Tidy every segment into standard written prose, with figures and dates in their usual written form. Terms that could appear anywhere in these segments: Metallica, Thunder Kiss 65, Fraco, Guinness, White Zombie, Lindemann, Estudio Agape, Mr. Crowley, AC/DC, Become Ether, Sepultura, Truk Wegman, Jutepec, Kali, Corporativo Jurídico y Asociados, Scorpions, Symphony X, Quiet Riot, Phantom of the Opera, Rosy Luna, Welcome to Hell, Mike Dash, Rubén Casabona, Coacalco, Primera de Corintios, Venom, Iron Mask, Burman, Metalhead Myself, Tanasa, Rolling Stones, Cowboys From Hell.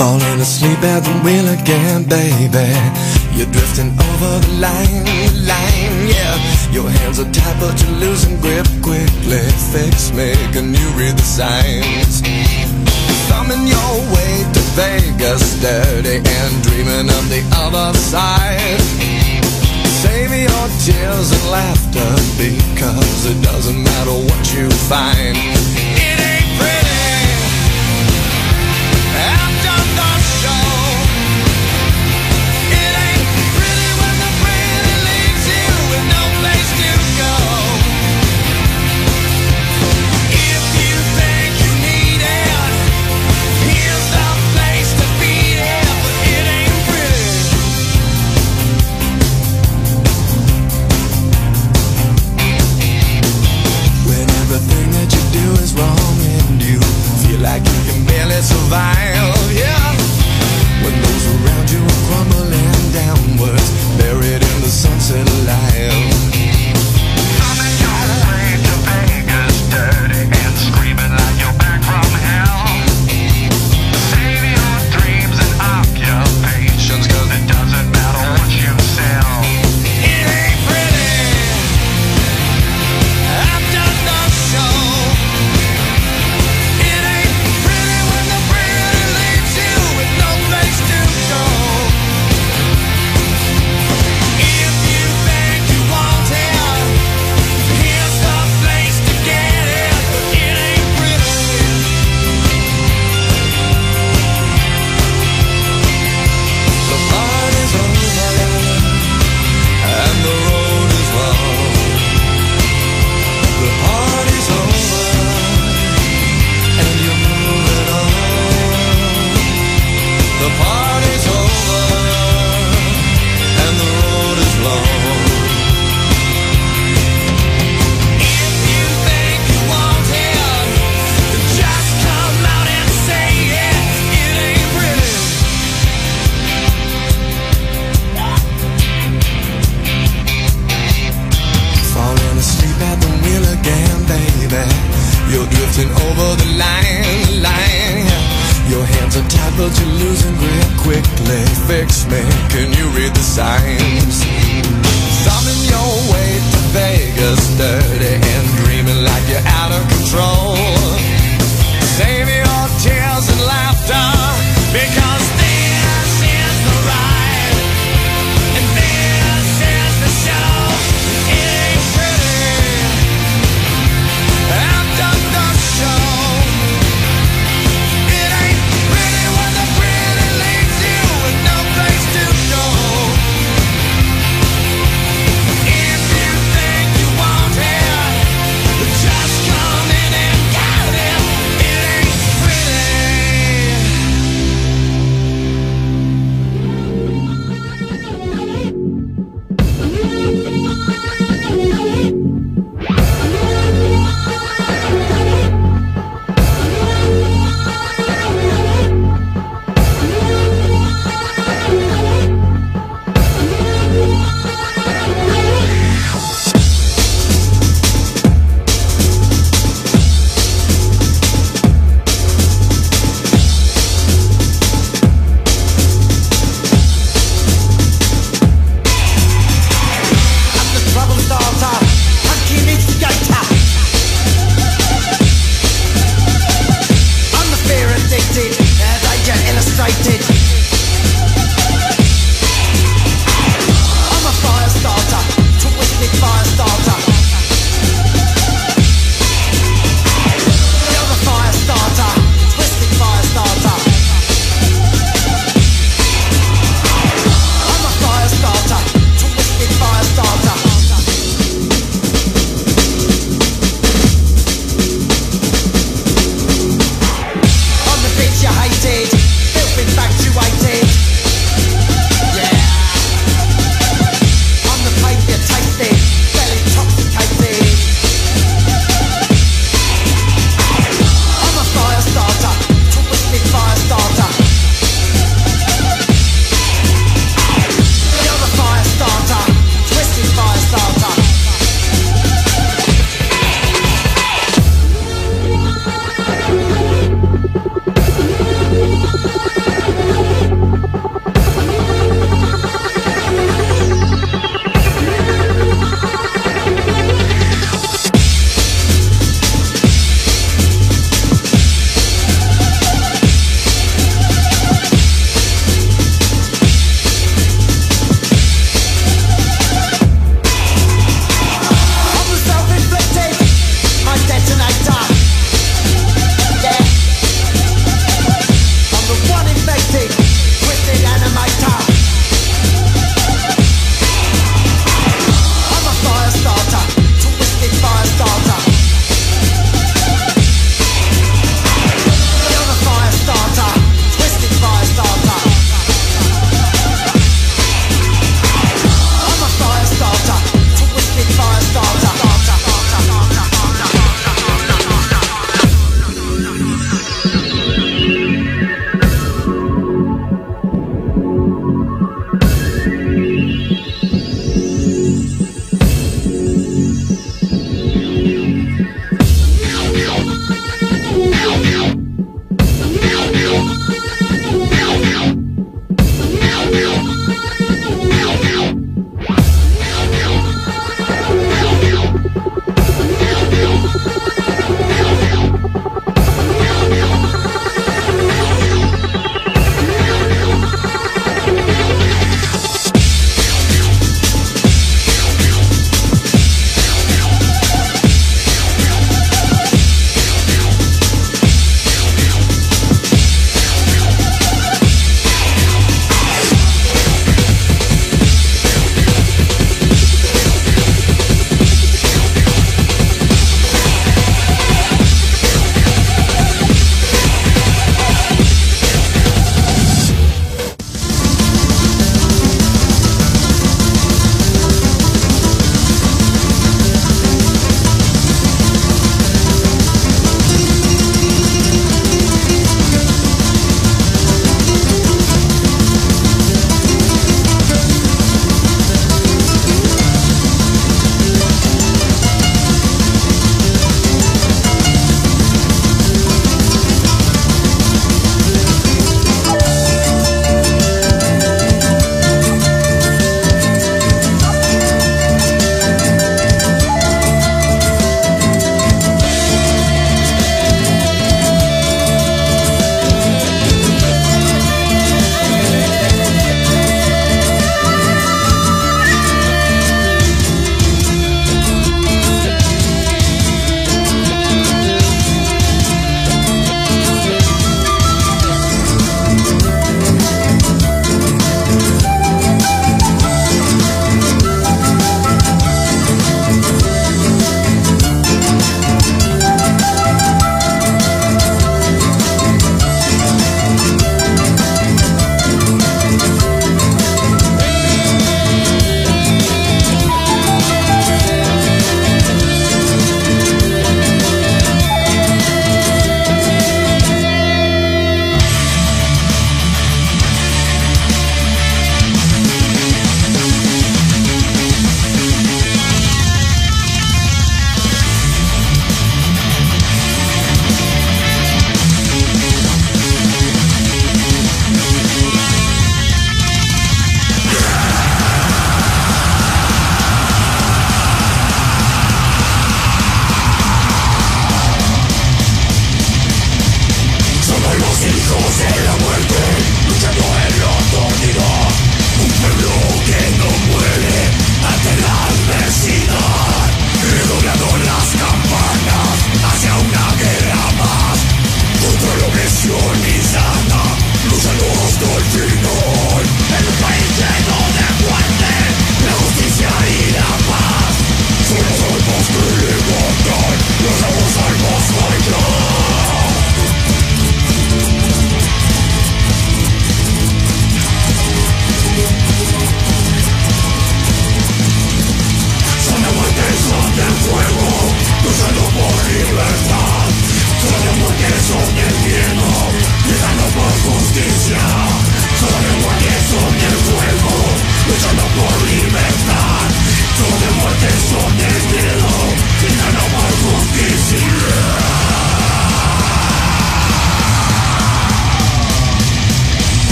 Falling asleep at the wheel again, baby. You're drifting over the line, yeah. Your hands are tight but you're losing grip quickly. Fix me, can you read the signs? Thumbing your way to Vegas, dirty and dreaming of the other side. Save your tears and laughter because it doesn't matter what you find. It ain't pretty. After the show, it ain't pretty when the pretty leaves you with no place to go. If you think you need it, here's the place to be there, but it ain't pretty. When everything that you do is wrong and you feel like you can barely survive.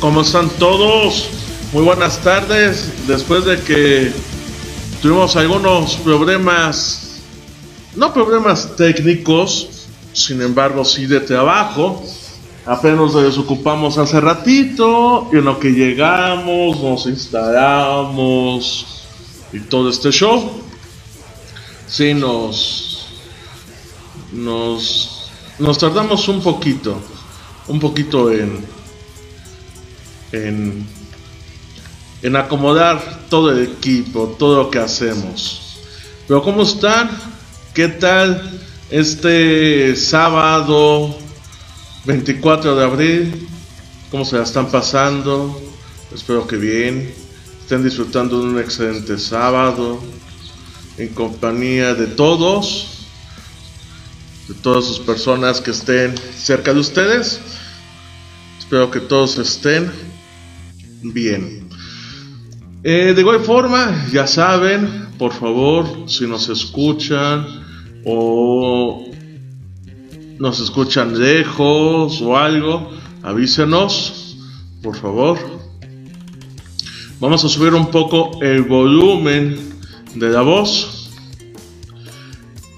¿Cómo están todos? Muy buenas tardes. Después de que tuvimos algunos problemas, no problemas técnicos, sin embargo sí de trabajo, apenas nos desocupamos hace ratito, y en lo que llegamos, nos instalamos y todo este show, sí nos tardamos un poquito en acomodar todo el equipo, todo lo que hacemos. Pero ¿cómo están? ¿Qué tal este sábado 24 de abril? ¿Cómo se la están pasando? Espero que bien. Estén disfrutando de un excelente sábado en compañía de todos, de todas sus personas que estén cerca de ustedes. Espero que todos estén bien. De igual forma, ya saben, por favor, si nos escuchan o nos escuchan lejos o algo, avísenos, por favor. Vamos a subir un poco el volumen de la voz,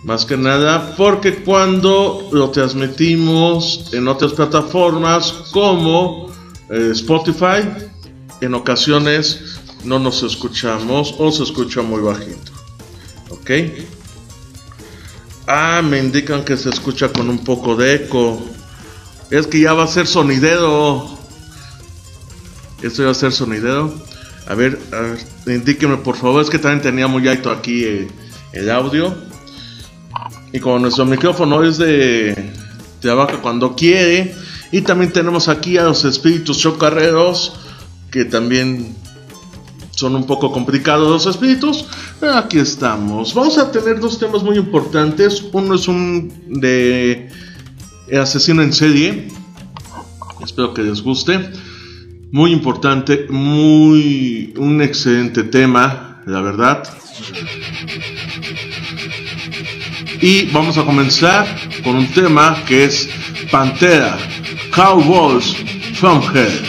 más que nada porque cuando lo transmitimos en otras plataformas como Spotify, en ocasiones no nos escuchamos o se escucha muy bajito. Ok. Ah, me indican que se escucha con un poco de eco. Es que ya va a ser sonidero. Esto ya va a ser sonidero. A ver, indíquenme por favor. Es que también tenía muy alto aquí el audio. Y como nuestro micrófono es de trabaja cuando quiere, y también tenemos aquí a los espíritus chocarreros, que también son un poco complicados los espíritus, pero aquí estamos. Vamos a tener dos temas muy importantes. Uno es un de asesino en serie, espero que les guste, muy importante, un excelente tema, la verdad. Y vamos a comenzar con un tema que es Pantera, Cowboys From Hell.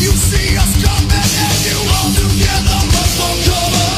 You see us coming and you all together must all come up.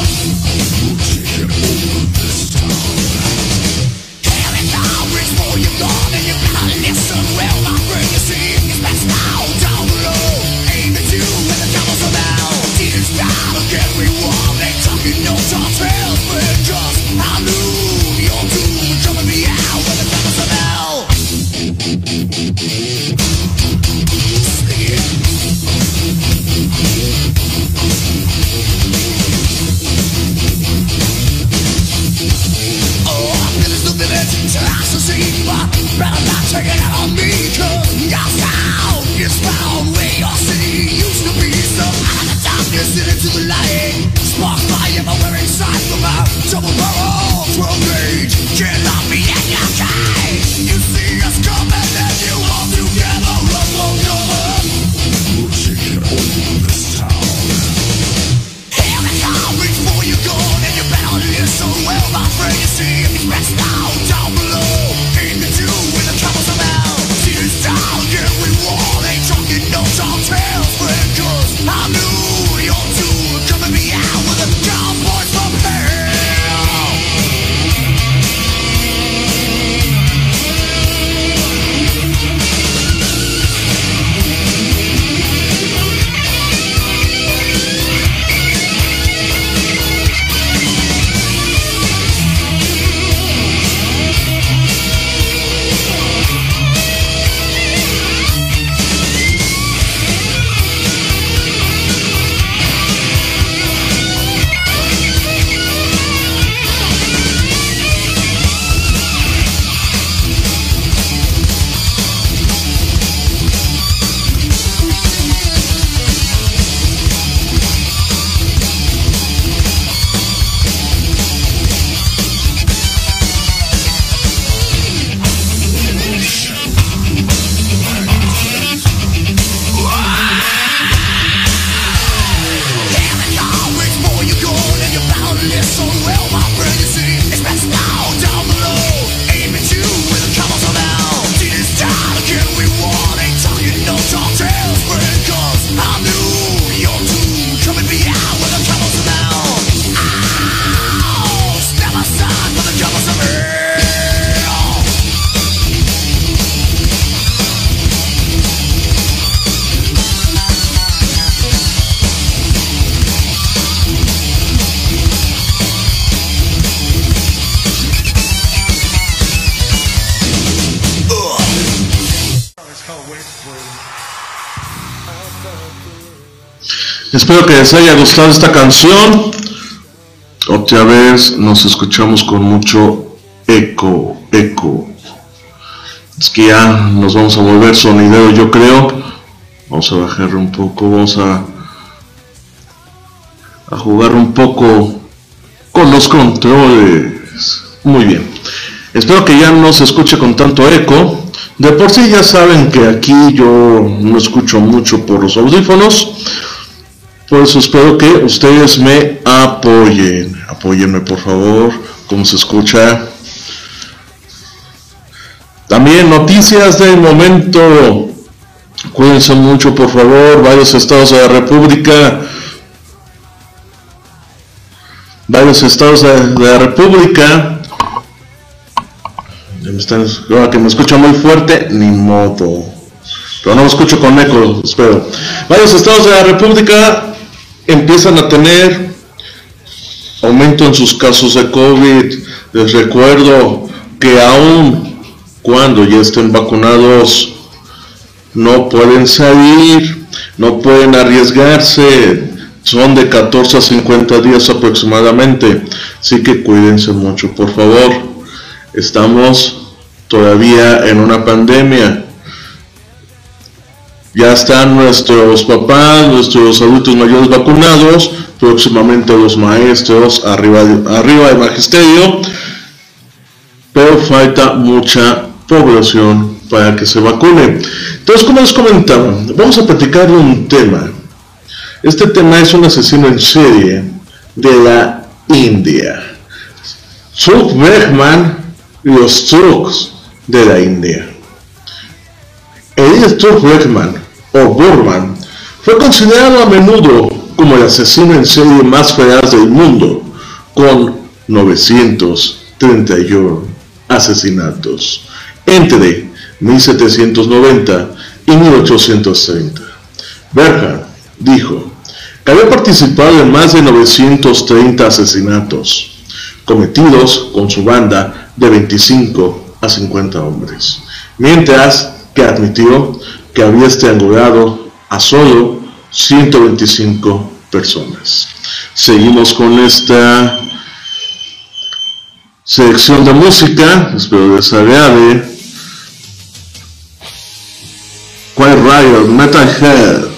Espero que les haya gustado esta canción. Otra vez nos escuchamos con mucho eco. Es que ya nos vamos a volver sonidero, yo creo. Vamos a bajarle un poco, vamos a jugar un poco con los controles. Muy bien. Espero que ya no se escuche con tanto eco. De por sí ya saben que aquí yo no escucho mucho por los audífonos. Por eso espero que ustedes me apoyen. Apóyenme por favor. ¿Cómo se escucha? También noticias del momento. Cuídense mucho por favor. Varios estados de la república. Ahora que me escucha muy fuerte, ni modo. Pero no me escucho con eco, espero. Varios estados de la república empiezan a tener aumento en sus casos de COVID. Les recuerdo que aún cuando ya estén vacunados no pueden salir, no pueden arriesgarse. Son de 14 a 50 días aproximadamente, así que cuídense mucho por favor. Estamos todavía en una pandemia. Ya están nuestros papás, nuestros adultos mayores vacunados, próximamente los maestros, arriba del magisterio, pero falta mucha población para que se vacune. Entonces, como les comentaba, vamos a platicar de un tema. Este tema es un asesino en serie de la India. Truk Wegman y los Truks de la India. El Truk Wegman o Burman fue considerado a menudo como el asesino en serie más feraz del mundo, con 931 asesinatos entre 1790 y 1830. Wegman dijo que había participado en más de 930 asesinatos cometidos con su banda de 25 a 50 hombres, mientras que admitió que había estrangulado a solo 125 personas. Seguimos con esta selección de música, espero les agrade. Quiet Riot, Metalhead.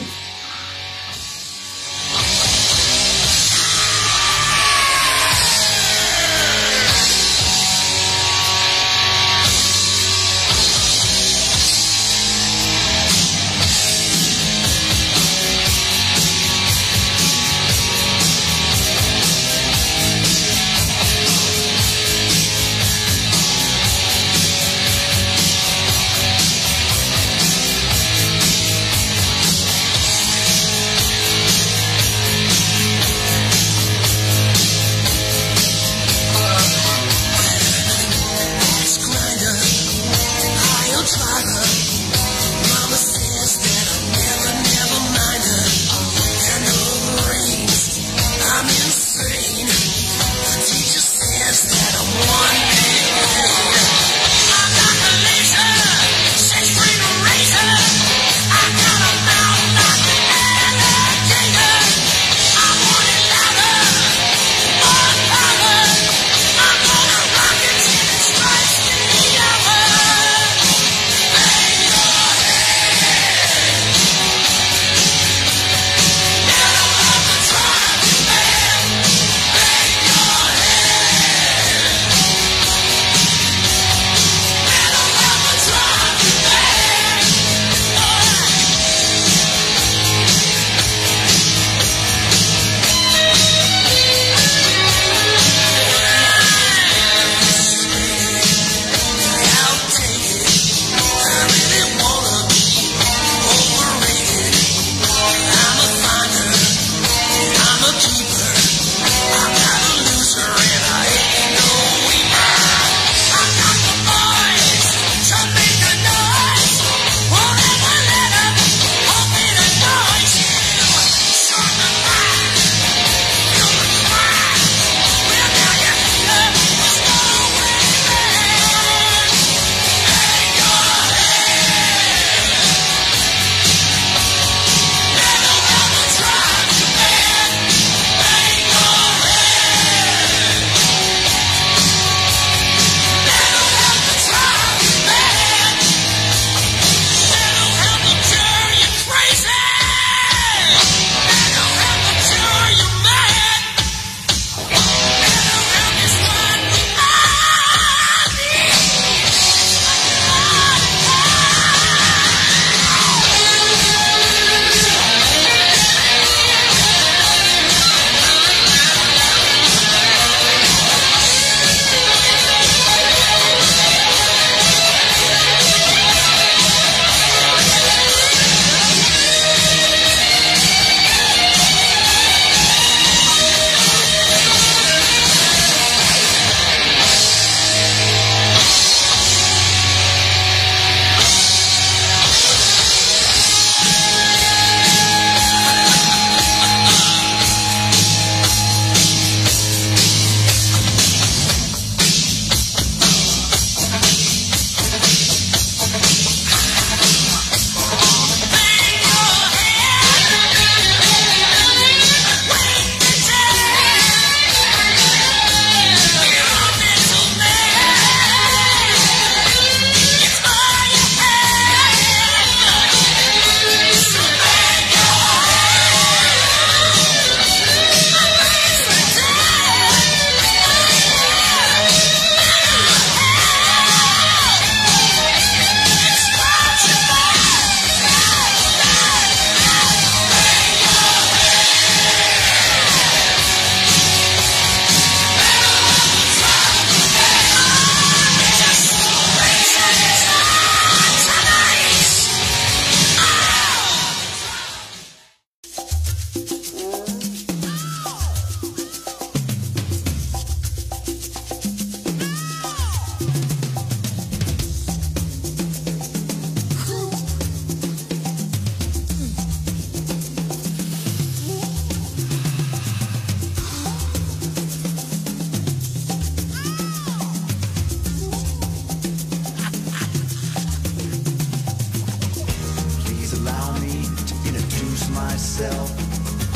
Please allow me to introduce myself.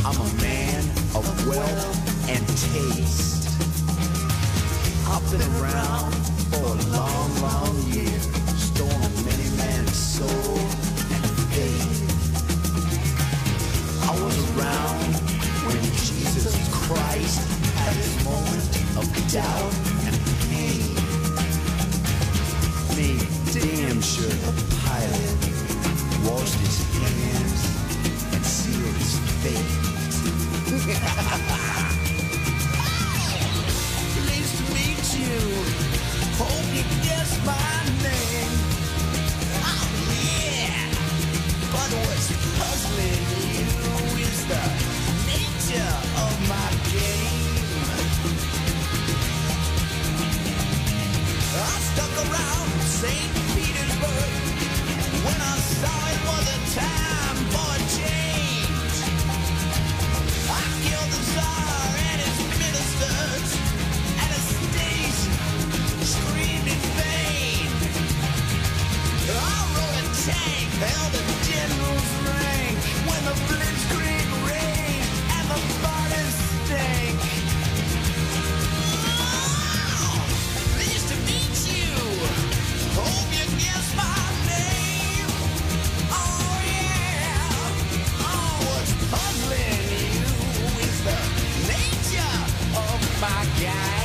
I'm a man of wealth and taste. I've been around for a long, long year, stolen many man's soul and faith. I was around when Jesus Christ had his moment of doubt and pain. Made damn sure the pilot washed his hands and sealed his fate. You. Hope you guess my name. Oh yeah. But what's puzzling you is the nature of my game. I stuck around St. Petersburg when I saw it was a time for change. I killed the Tsar and his ministers. Screamed in vain. I rode a tank, held a general's rank when the blitzkrieg rained and the bodies stank. Oh, nice to meet you. Hope you guess my name. Oh yeah. Oh, what's puzzling you is the nature of my guy.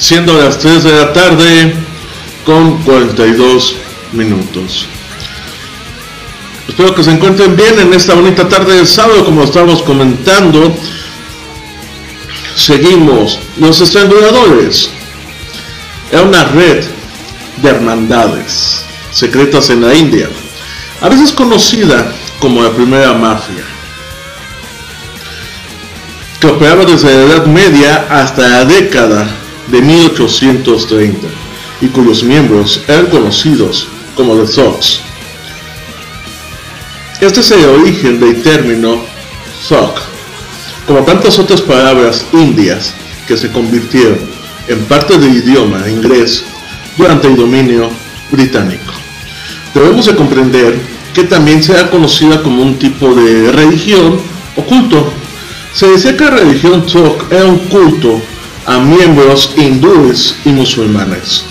Siendo las 3 de la tarde con 42 minutos. Espero que se encuentren bien en esta bonita tarde del sábado, como estamos comentando. Seguimos. Los estranguladores. Era una red de hermandades secretas en la India, a veces conocida como la primera mafia, que operaba desde la Edad Media hasta la década de 1830 y cuyos miembros eran conocidos como The Thugs. Este es el origen del término Thug, como tantas otras palabras indias que se convirtieron en parte del idioma inglés durante el dominio británico. Debemos de comprender que también será conocida como un tipo de religión o culto. Se decía que la religión Thug era un culto a miembros hindúes y musulmanes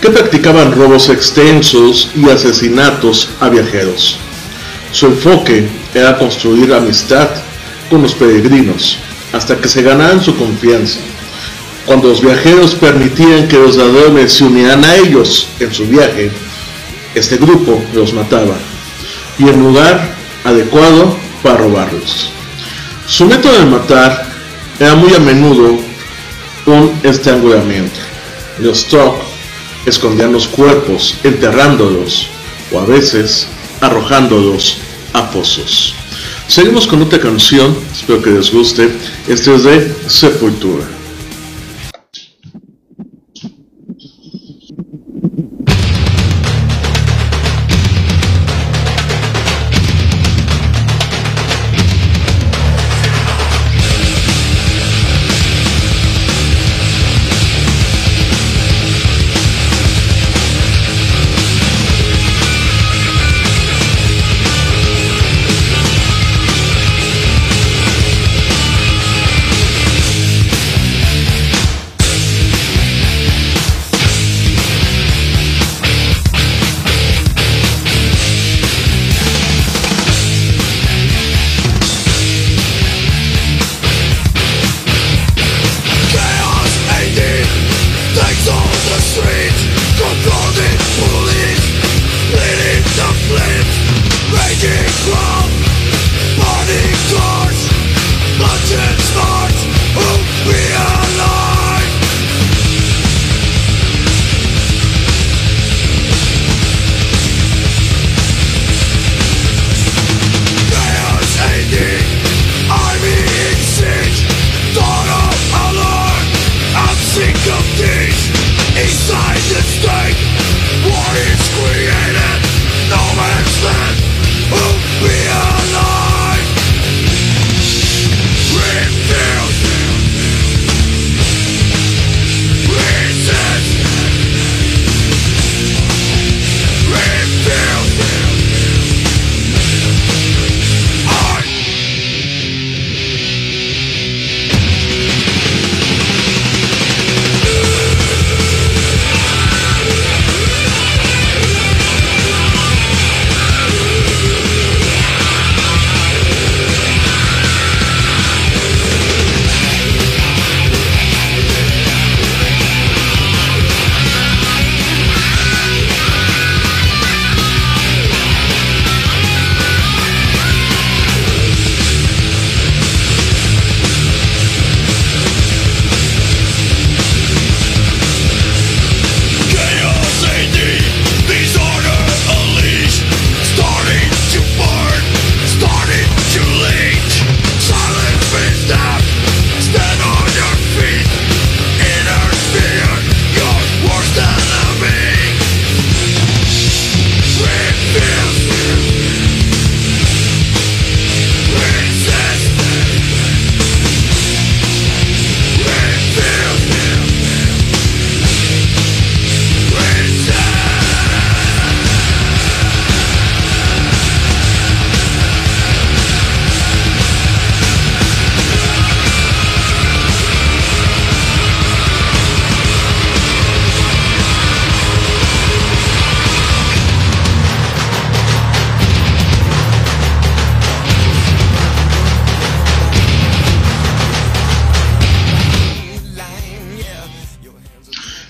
que practicaban robos extensos y asesinatos a viajeros. Su enfoque era construir amistad con los peregrinos hasta que se ganaran su confianza. Cuando los viajeros permitían que los ladrones se unieran a ellos en su viaje, este grupo los mataba y el lugar adecuado para robarlos. Su método de matar era muy a menudo un estrangulamiento. Los Thug escondían los cuerpos enterrándolos o a veces arrojándolos a pozos. Seguimos con otra canción, espero que les guste. Este es de Sepultura.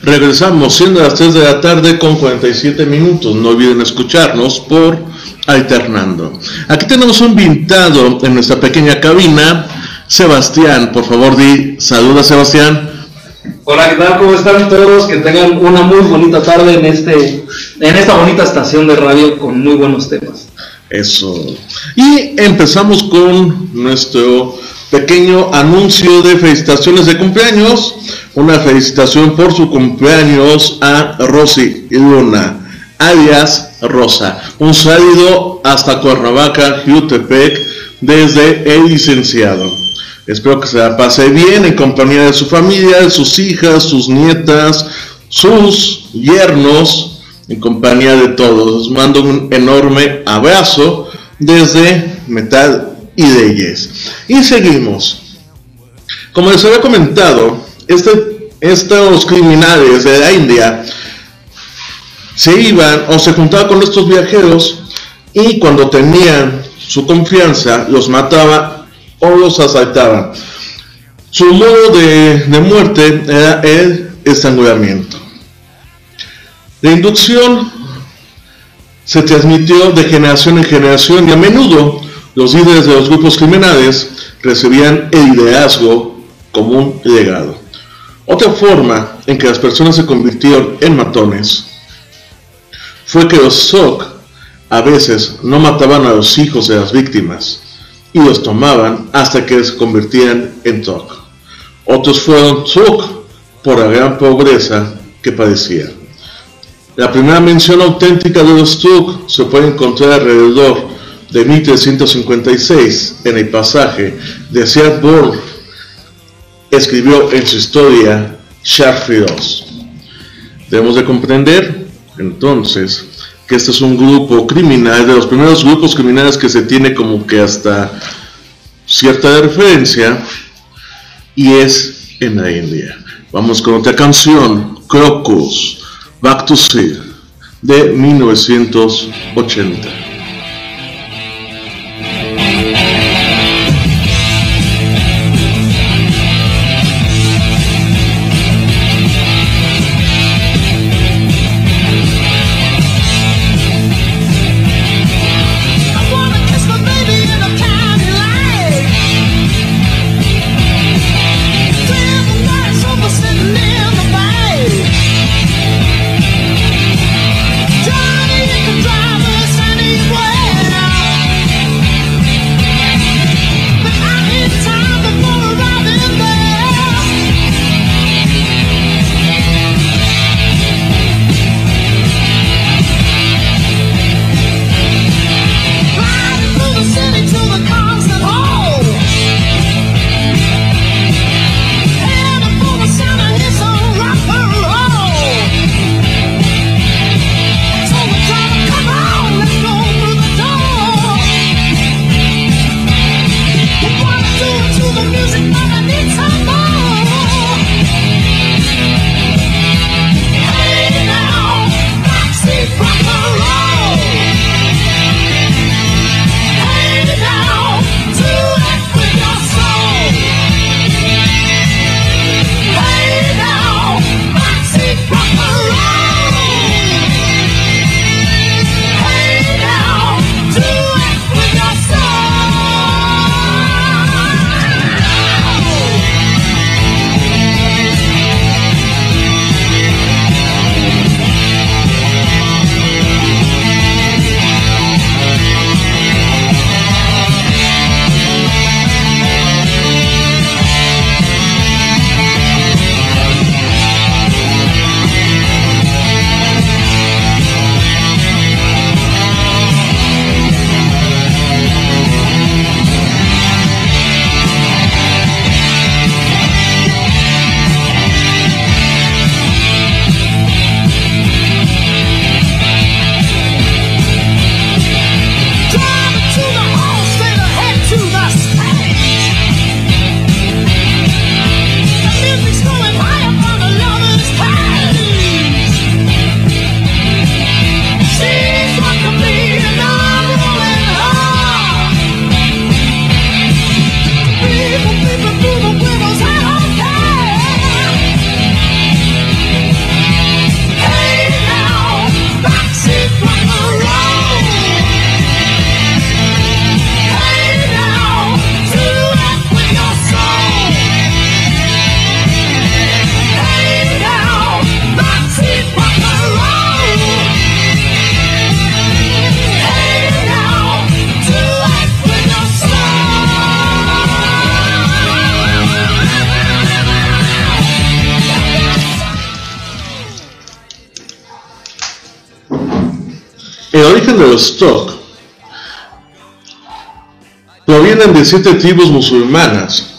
Regresamos siendo las 3 de la tarde con 47 minutos. No olviden escucharnos por Alternando. Aquí tenemos un invitado en nuestra pequeña cabina, Sebastián. Por favor, di saluda, Sebastián. Hola, ¿qué tal? ¿Cómo están todos? Que tengan una muy bonita tarde en esta bonita estación de radio con muy buenos temas. Eso. Y empezamos con nuestro pequeño anuncio de felicitaciones de cumpleaños. Una felicitación por su cumpleaños a Rosy Luna, alias Rosa. Un saludo hasta Cuernavaca, Jutepec, desde el licenciado. Espero que se la pase bien en compañía de su familia, de sus hijas, sus nietas, sus yernos, en compañía de todos. Les mando un enorme abrazo desde Metal y Leyes. Y seguimos. Como les había comentado, estos criminales de la India se iban o se juntaban con estos viajeros y cuando tenían su confianza los mataba o los asaltaban. Su modo de muerte era el estrangulamiento. La inducción se transmitió de generación en generación y a menudo los líderes de los grupos criminales recibían el liderazgo como un legado. Otra forma en que las personas se convirtieron en matones fue que los Sok a veces no mataban a los hijos de las víctimas y los tomaban hasta que se convertían en Truk. Otros fueron Truk por la gran pobreza que padecían. La primera mención auténtica de los Truk se puede encontrar alrededor de 1356 en el pasaje de Sir Burman escribió en su historia Sharfiros. Debemos de comprender entonces que este es un grupo criminal, de los primeros grupos criminales que se tiene como que hasta cierta referencia, y es en la India. Vamos con otra canción, Crocus, Back to Sea, de 1980. de los Tok provienen de 7 tribus musulmanas.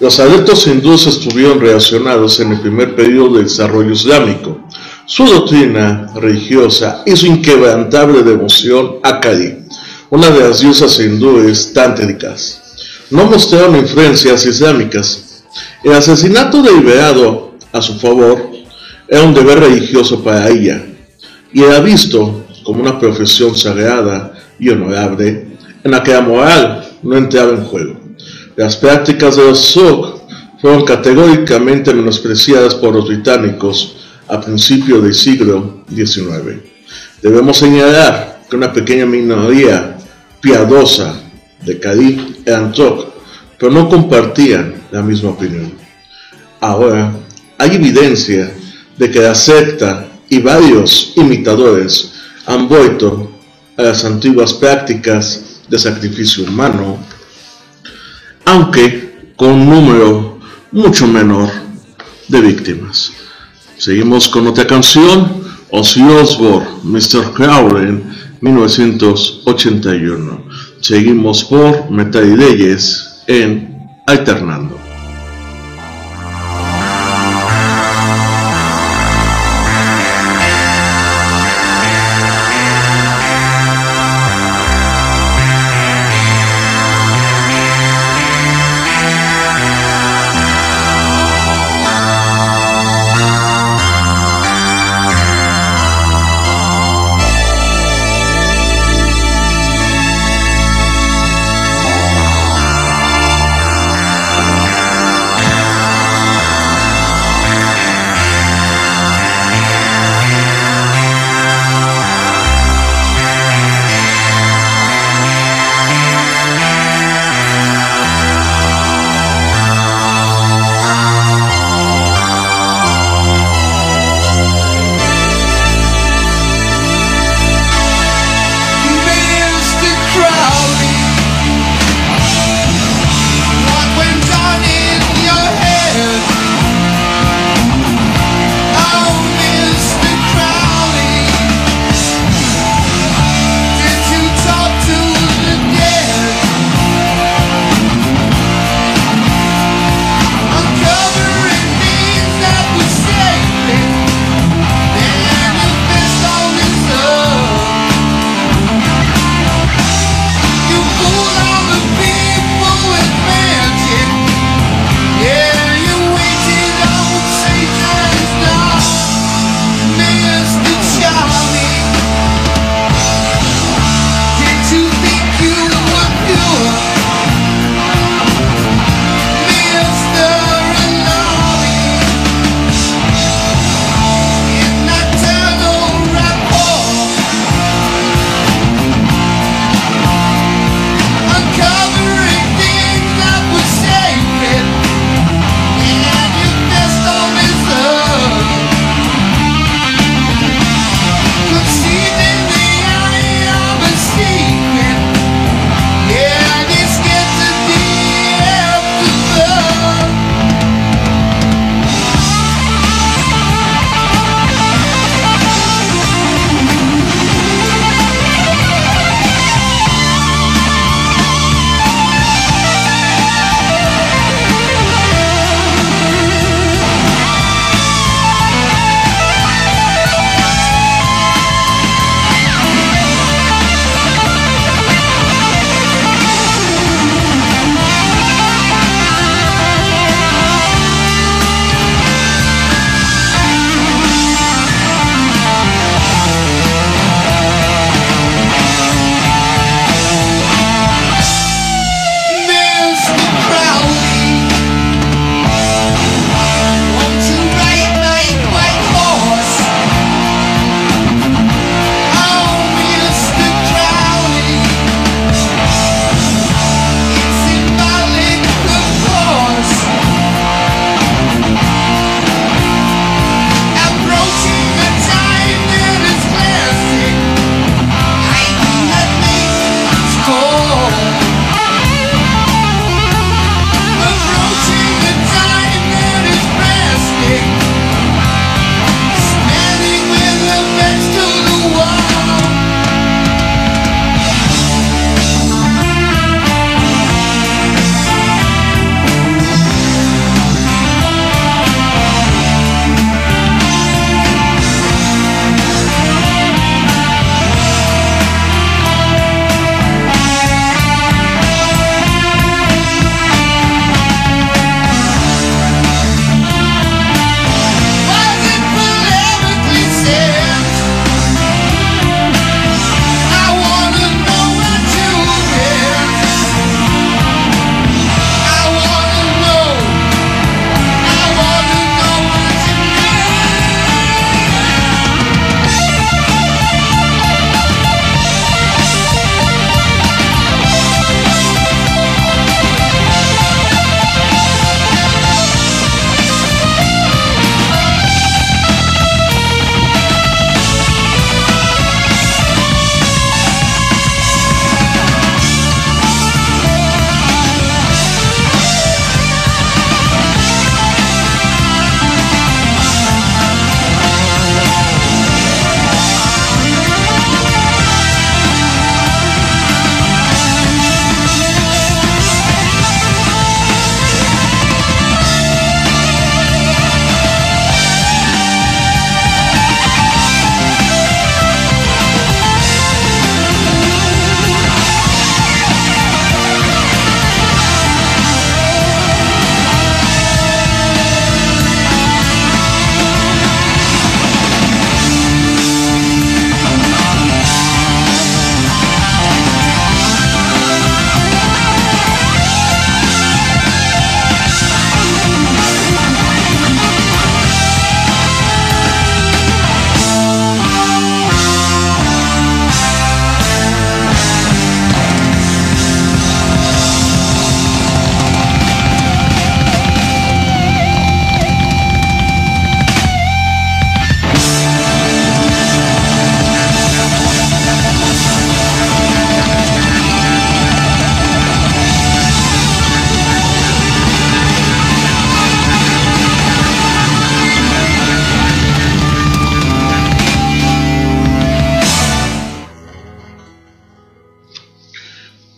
Los adeptos hindúes estuvieron relacionados en el primer periodo de desarrollo islámico. Su doctrina religiosa y su inquebrantable devoción a Kali, una de las diosas hindúes tántricas, no mostraron influencias islámicas. El asesinato deliberado a su favor era un deber religioso para ella y era visto como una profesión sagrada y honorable en la que la moral no entraba en juego. Las prácticas de los Tok fueron categóricamente menospreciadas por los británicos a principios del siglo XIX. Debemos señalar que una pequeña minoría piadosa de Cadí eran Tok, pero no compartían la misma opinión. Ahora hay evidencia de que la secta y varios imitadores han vuelto a las antiguas prácticas de sacrificio humano, aunque con un número mucho menor de víctimas. Seguimos con otra canción, Ozzy Osborne, Mr. Crowley, 1981. Seguimos por Metalhead en Alternando.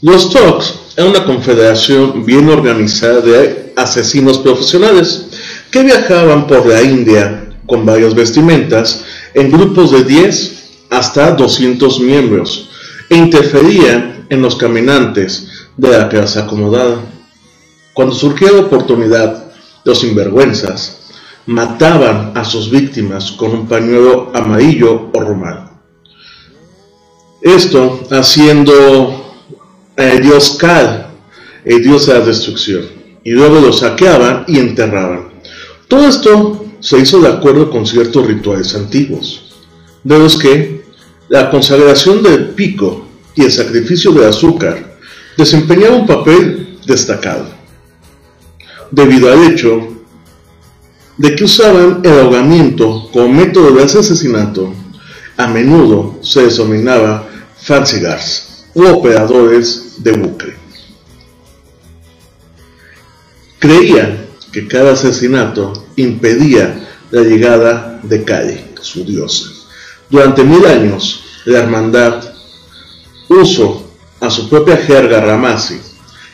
Los Thugs era una confederación bien organizada de asesinos profesionales que viajaban por la India con varias vestimentas en grupos de 10 hasta 200 miembros e interferían en los caminantes de la clase acomodada. Cuando surgía la oportunidad, los sinvergüenzas mataban a sus víctimas con un pañuelo amarillo o rumal. Esto haciendo al dios Kal, el dios de la destrucción, y luego los saqueaban y enterraban. Todo esto se hizo de acuerdo con ciertos rituales antiguos, de los que la consagración del pico y el sacrificio del azúcar desempeñaba un papel destacado, debido al hecho de que usaban el ahogamiento como método de asesinato. A menudo se denominaba fancigars u operadores de bucle. Creían que cada asesinato impedía la llegada de Kali, su diosa. Durante 1000 años, la hermandad usó a su propia jerga ramasi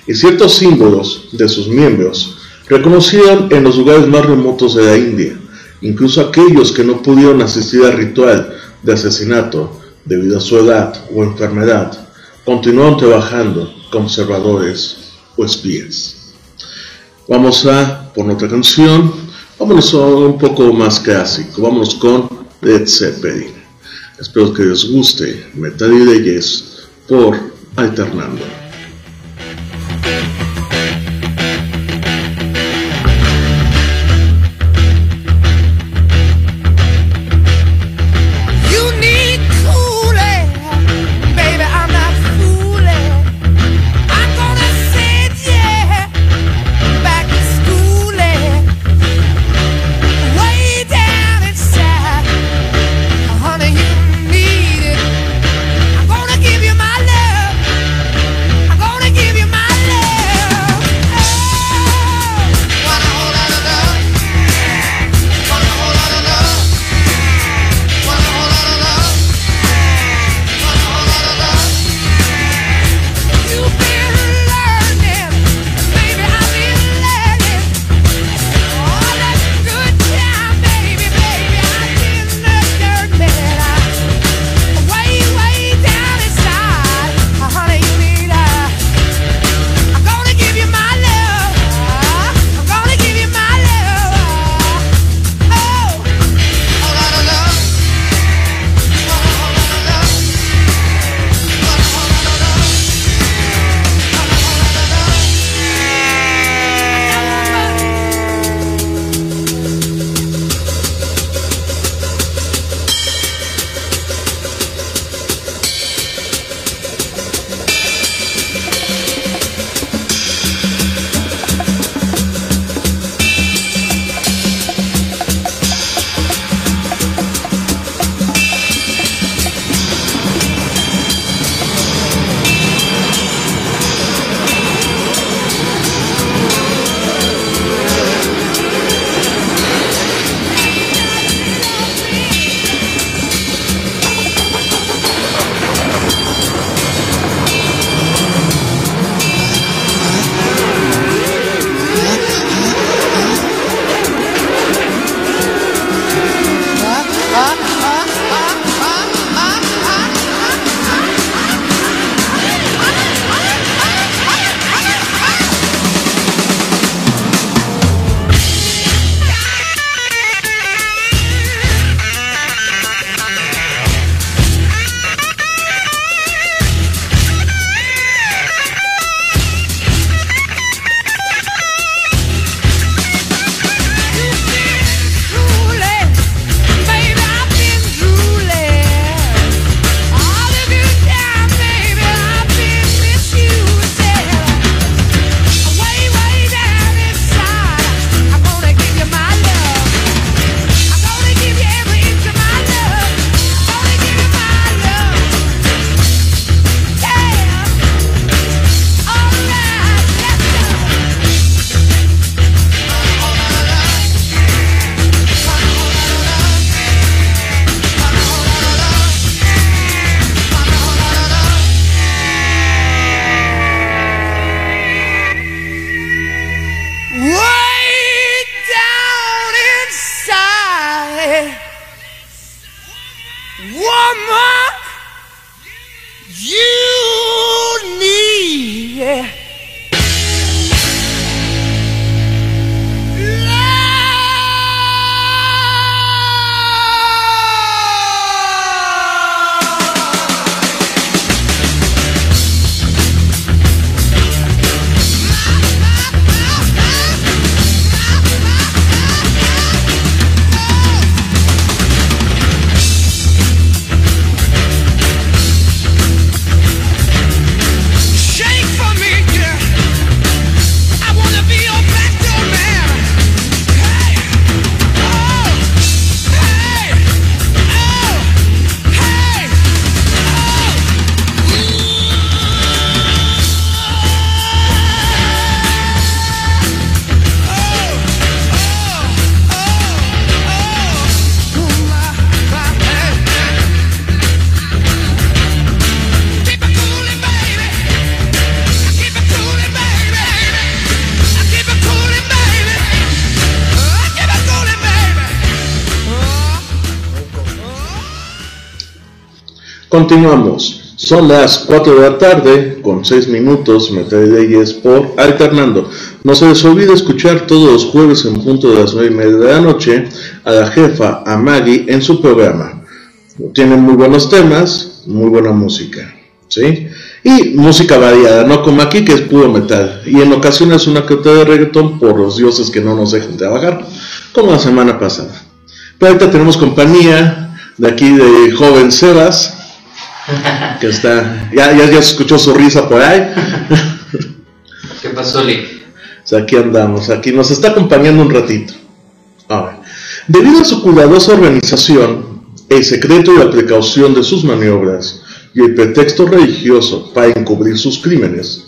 y ciertos símbolos de sus miembros reconocían en los lugares más remotos de la India, incluso aquellos que no pudieron asistir al ritual de asesinato debido a su edad o enfermedad, continuaron trabajando como observadores o espías. Vamos a por otra canción, vámonos a un poco más clásico, vámonos con Led Zeppelin. Espero que les guste Metal y Leyes por Alternando. you need. Continuamos, son las 4 de la tarde con 6 minutos, Metaleyes por Alternando. No se les olvide escuchar todos los jueves en punto de las 9:30 de la noche a la jefa, a Maggie, en su programa. Tienen muy buenos temas, muy buena música, ¿sí? Y música variada, no como aquí que es puro metal, y en ocasiones una que otra de reggaetón por los dioses que no nos dejan trabajar, como la semana pasada. Pero ahorita tenemos compañía de aquí de joven Sebas, que está, ya escuchó su risa por ahí. ¿Qué pasó, Lee? O sea, aquí andamos, aquí nos está acompañando un ratito. Ahora, debido a su cuidadosa organización, el secreto y la precaución de sus maniobras y el pretexto religioso para encubrir sus crímenes,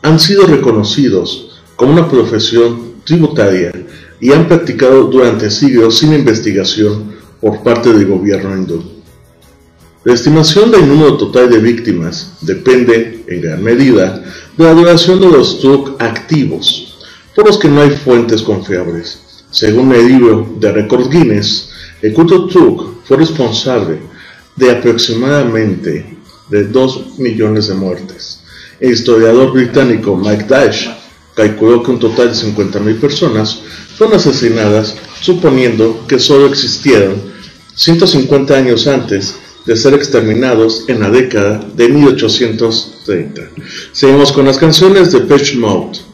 han sido reconocidos como una profesión tributaria y han practicado durante siglos sin investigación por parte del gobierno hindú. La estimación del número total de víctimas depende, en gran medida, de la duración de los Truk activos, por los que no hay fuentes confiables. Según el libro de Record Guinness, el culto Truk fue responsable de aproximadamente de 2 millones de muertes. El historiador británico Mike Dash calculó que un total de 50.000 personas fueron asesinadas, suponiendo que solo existieron 150 años antes de ser exterminados en la década de 1830. Seguimos con las canciones de Depeche Mode.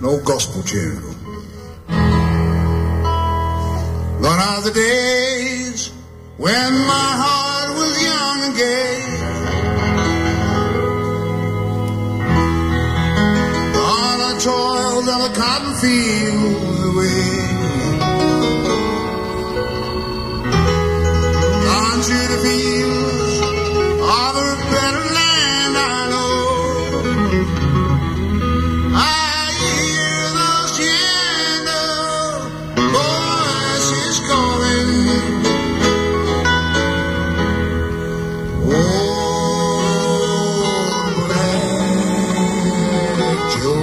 no gospel jingle. Gone are the days when my heart was young and gay. Gone are toils of the cotton fields away. Gone to the fields of a better land I know. I hear the shadow voices calling. Oh, Black Joe.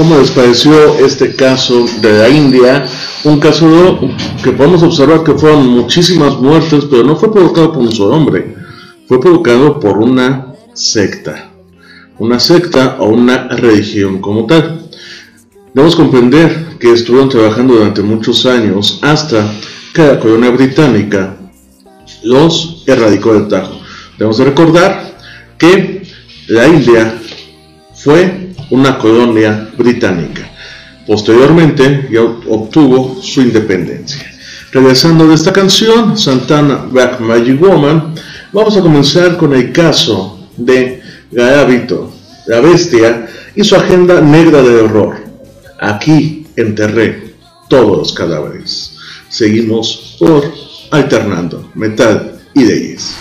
¿Cómo les pareció este caso de la India? Un caso que podemos observar que fueron muchísimas muertes, pero no fue provocado por un solo hombre, fue provocado por una secta o una religión como tal. Debemos comprender que estuvieron trabajando durante muchos años hasta que la corona británica los erradicó del Tajo. Debemos recordar que la India fue una colonia británica. Posteriormente ya obtuvo su independencia. Regresando de esta canción, Santana Black Magic Woman, vamos a comenzar con el caso de Garavito, la bestia y su agenda negra de horror. Aquí enterré todos los cadáveres. Seguimos por Alternando Metal y Leyes.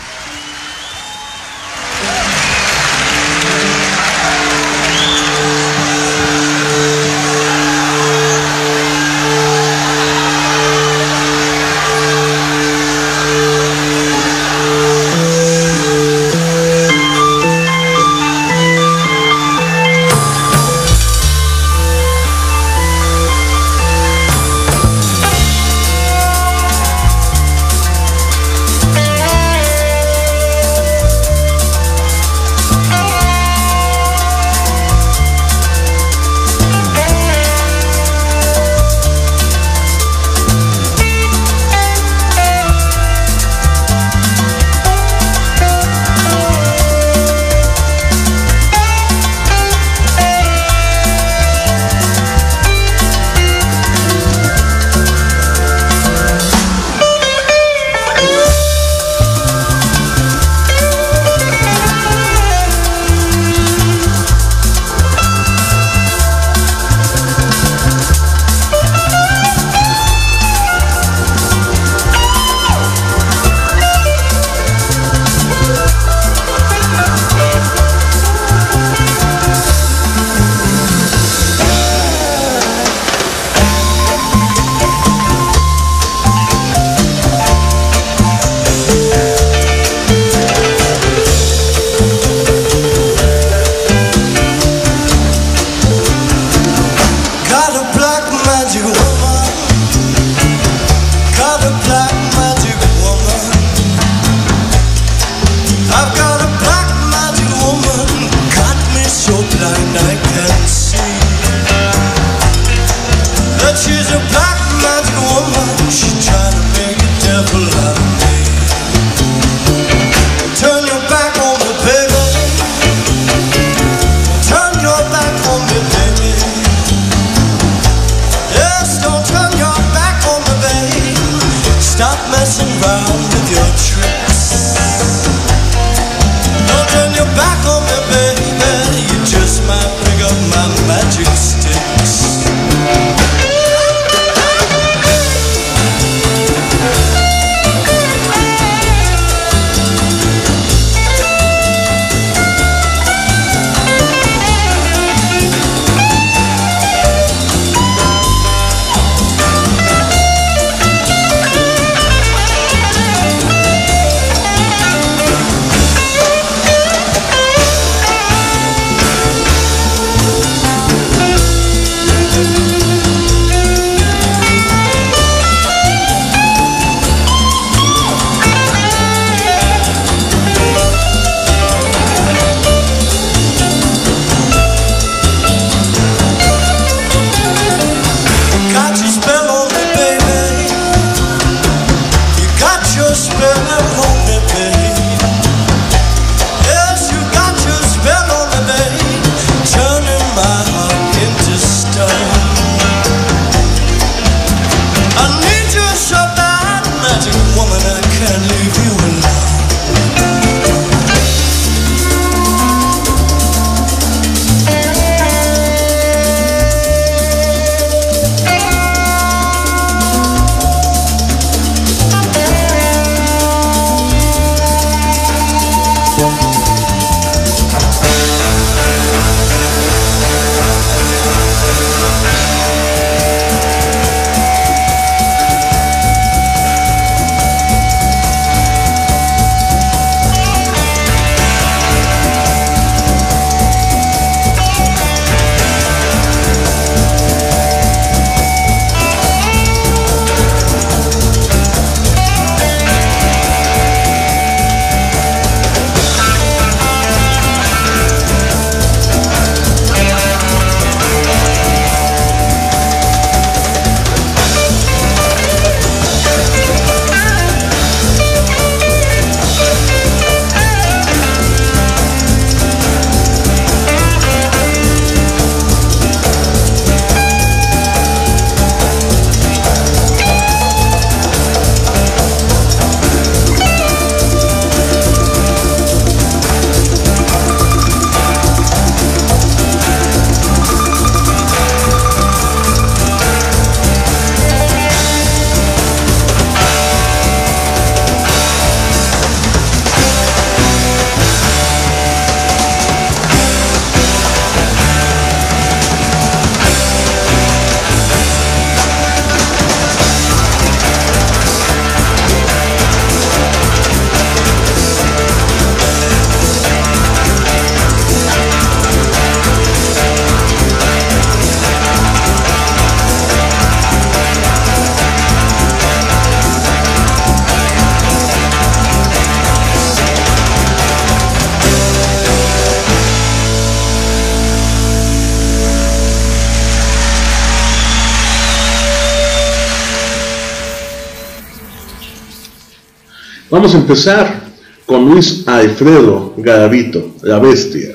Vamos a empezar con Luis Alfredo Garavito, la bestia,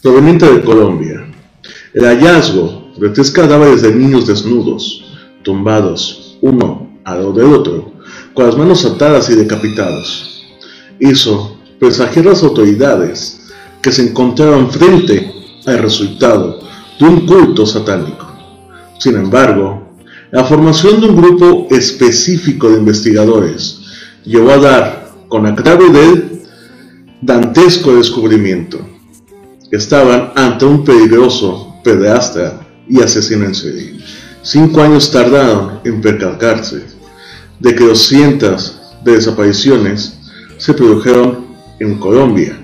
proveniente de Colombia. El hallazgo de tres cadáveres de niños desnudos, tumbados uno al lado del otro, con las manos atadas y decapitados, hizo presagiar a las autoridades que se encontraban frente al resultado de un culto satánico. Sin embargo, la formación de un grupo específico de investigadores llegó a dar con agravo del dantesco descubrimiento. Estaban ante un peligroso pederasta y asesino en serie. 5 años tardaron en percatarse de que 200 de desapariciones se produjeron en Colombia.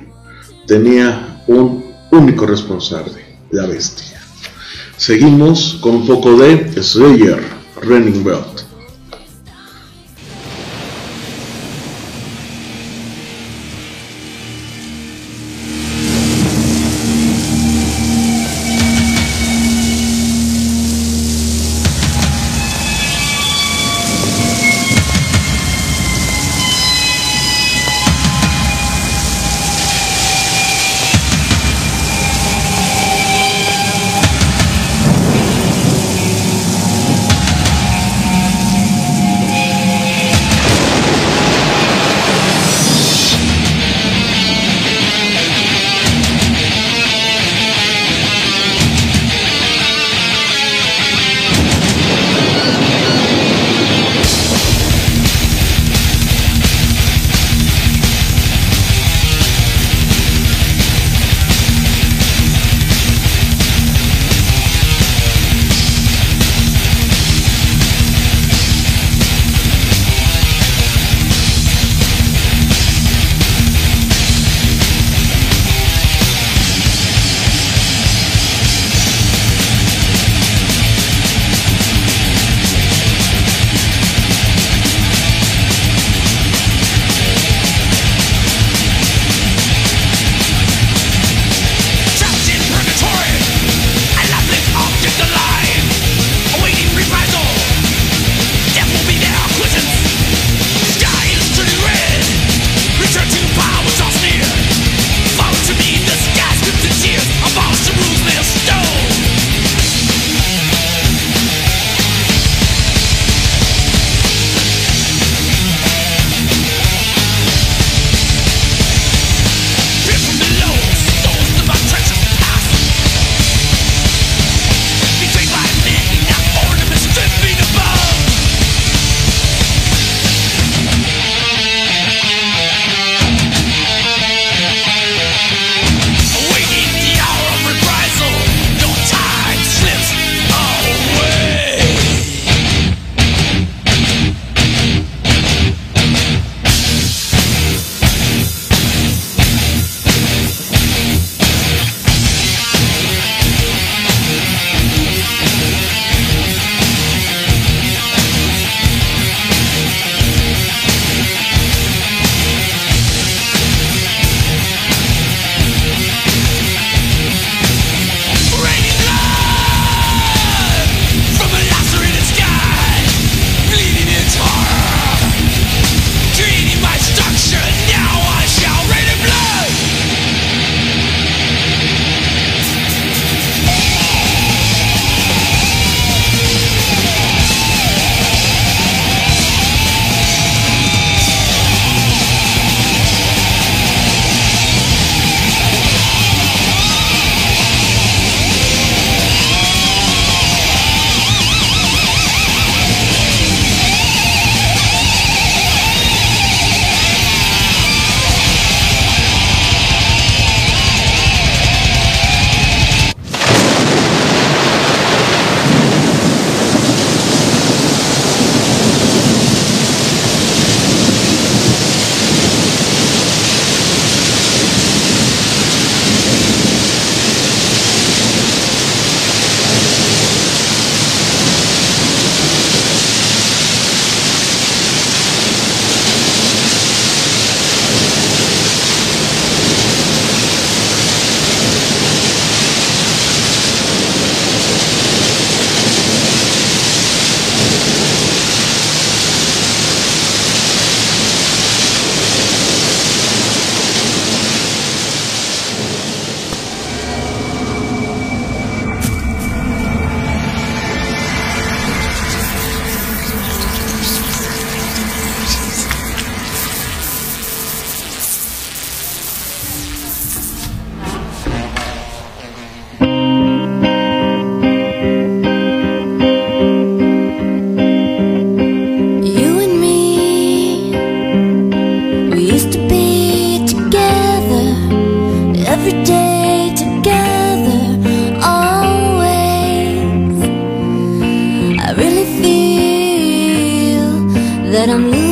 Tenía un único responsable, la bestia. Seguimos con un poco de Slayer, Raining Blood.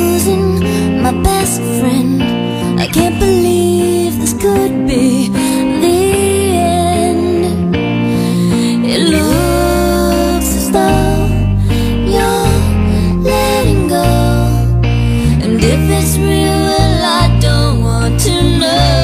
losing my best friend. I can't believe this could be the end. It looks as though you're letting go, and if it's real, well, I don't want to know.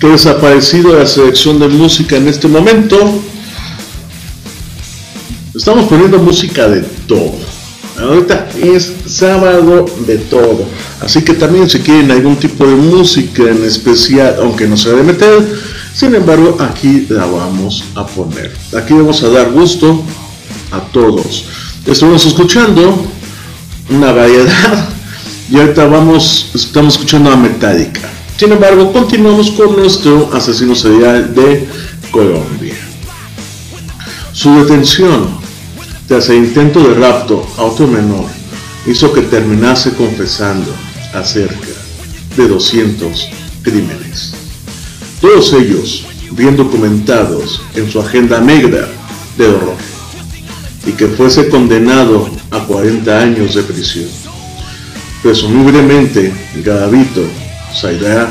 Que desaparecido de la selección de música en este momento. Estamos poniendo música de todo. Ahorita es sábado de todo. Así que también si quieren algún tipo de música en especial, aunque no se debe meter, sin embargo aquí la vamos a poner. Aquí vamos a dar gusto a todos. Estamos escuchando una variedad y ahorita estamos escuchando a Metallica. Sin embargo, continuamos con nuestro asesino serial de Colombia. Su detención, tras el intento de rapto a otro menor, hizo que terminase confesando acerca de 200 crímenes, todos ellos bien documentados en su agenda negra de horror, y que fuese condenado a 40 años de prisión. Presumiblemente, Garavito saldrá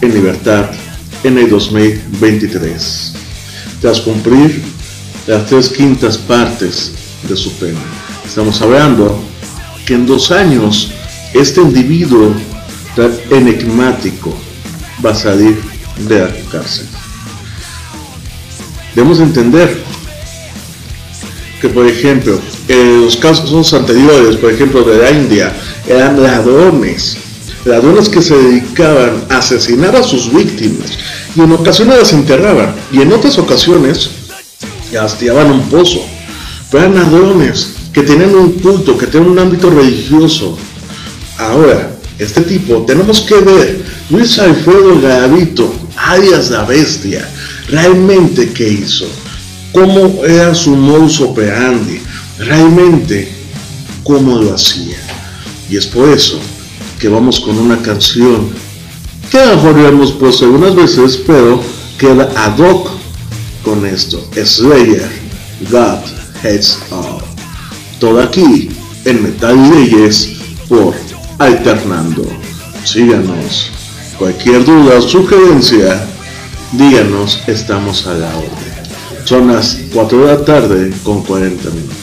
en libertad en el 2023, tras cumplir las 3/5 partes de su pena. Estamos hablando que en 2 años este individuo tan enigmático va a salir de la cárcel. Debemos entender que, por ejemplo, los casos anteriores, por ejemplo de la India, eran ladrones que se dedicaban a asesinar a sus víctimas, y en ocasiones las enterraban, y en otras ocasiones las tiraban a un pozo. Pero eran ladrones que tenían un culto, que tenían un ámbito religioso. Ahora, este tipo, tenemos que ver, Luis Alfredo Garavito, alias la Bestia, realmente qué hizo, cómo era su modus operandi, realmente cómo lo hacía. Y es por eso que vamos con una canción que a lo mejor lo hemos puesto algunas veces, pero queda ad hoc con esto. Slayer, God Hates All. Todo aquí en Metal Leyes por Alternando. Síganos. Cualquier duda o sugerencia, díganos, estamos a la orden. Son las 4 de la tarde con 40 minutos.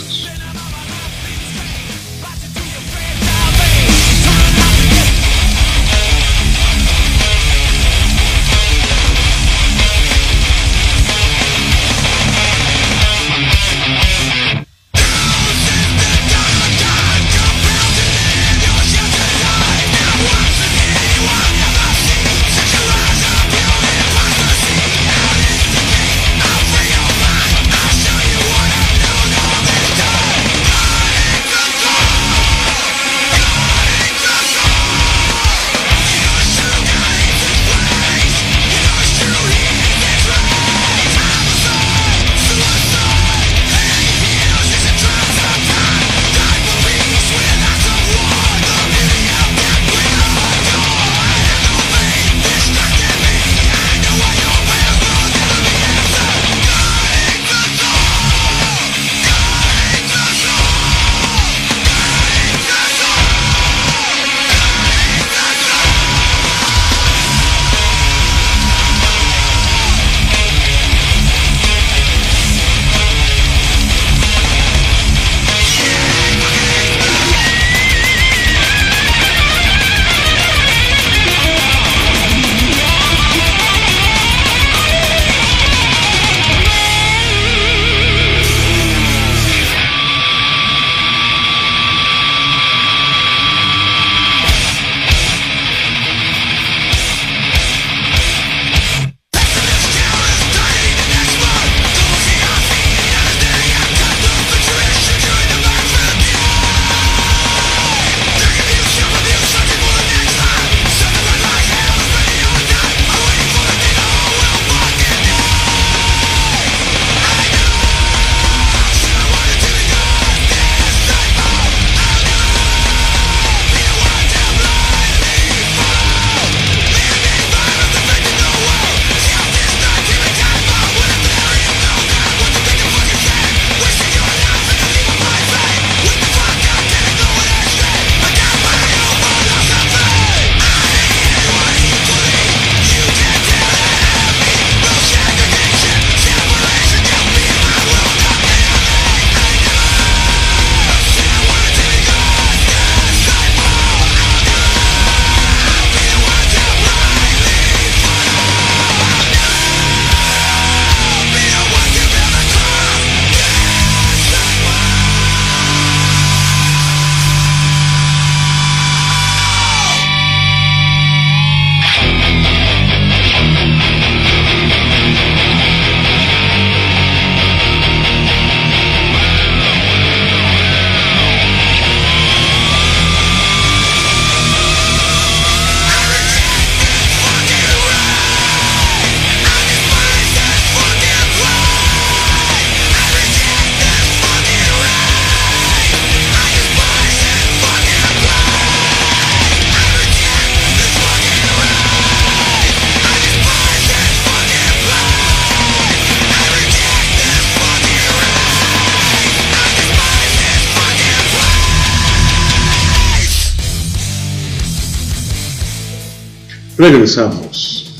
Regresamos.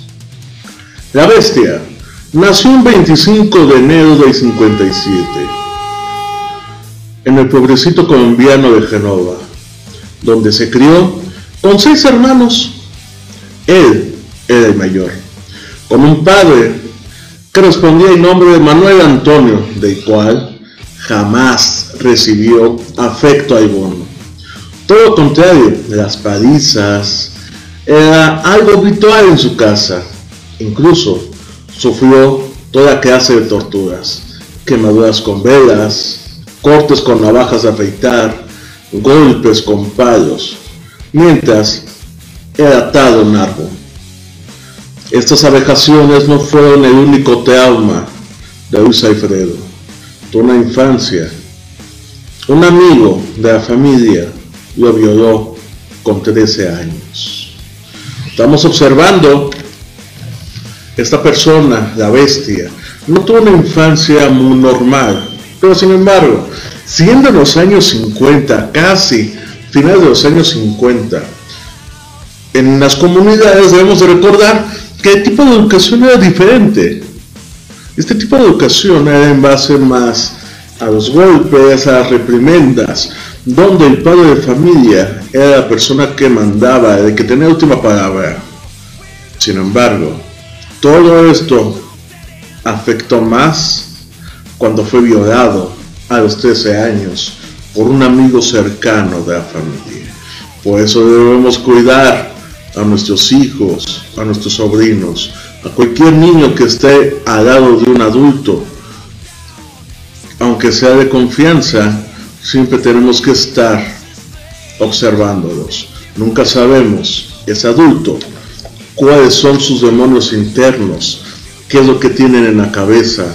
La Bestia nació el 25 de enero del 57 en el pueblecito colombiano de Genova, donde se crió con 6 hermanos. Él era el mayor, con un padre que respondía el nombre de Manuel Antonio, del cual jamás recibió afecto alguno. Todo lo contrario, las palizas era algo habitual en su casa. Incluso sufrió toda clase de torturas, quemaduras con velas, cortes con navajas de afeitar, golpes con palos, mientras era atado a un árbol. Estas aberraciones no fueron el único trauma de Luis Alfredo. Tuvo una infancia. Un amigo de la familia lo violó con 13 años. Estamos observando esta persona, la Bestia, no tuvo una infancia muy normal, pero sin embargo, siendo en los años 50, casi finales de los años 50, en las comunidades debemos de recordar que el tipo de educación era diferente. Este tipo de educación era en base más a los golpes, a las reprimendas, donde el padre de familia era la persona que mandaba, el que tenía última palabra. Sin embargo, todo esto afectó más cuando fue violado a los 13 años por un amigo cercano de la familia. Por eso debemos cuidar a nuestros hijos, a nuestros sobrinos, a cualquier niño que esté al lado de un adulto. Aunque sea de confianza, siempre tenemos que estar observándolos. Nunca sabemos, es adulto, cuáles son sus demonios internos, qué es lo que tienen en la cabeza,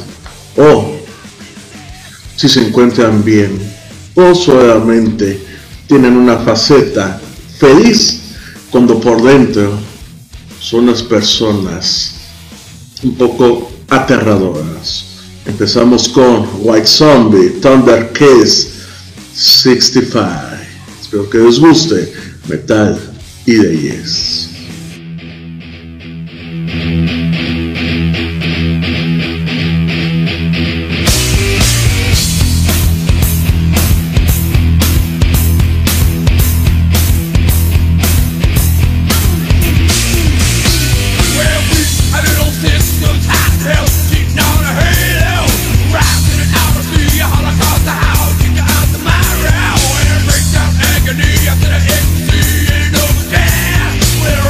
o si se encuentran bien, o solamente tienen una faceta feliz cuando por dentro son unas personas un poco aterradoras. Empezamos con White Zombie, Thunder Kiss 65. Espero que les guste Metal y de Yes. We're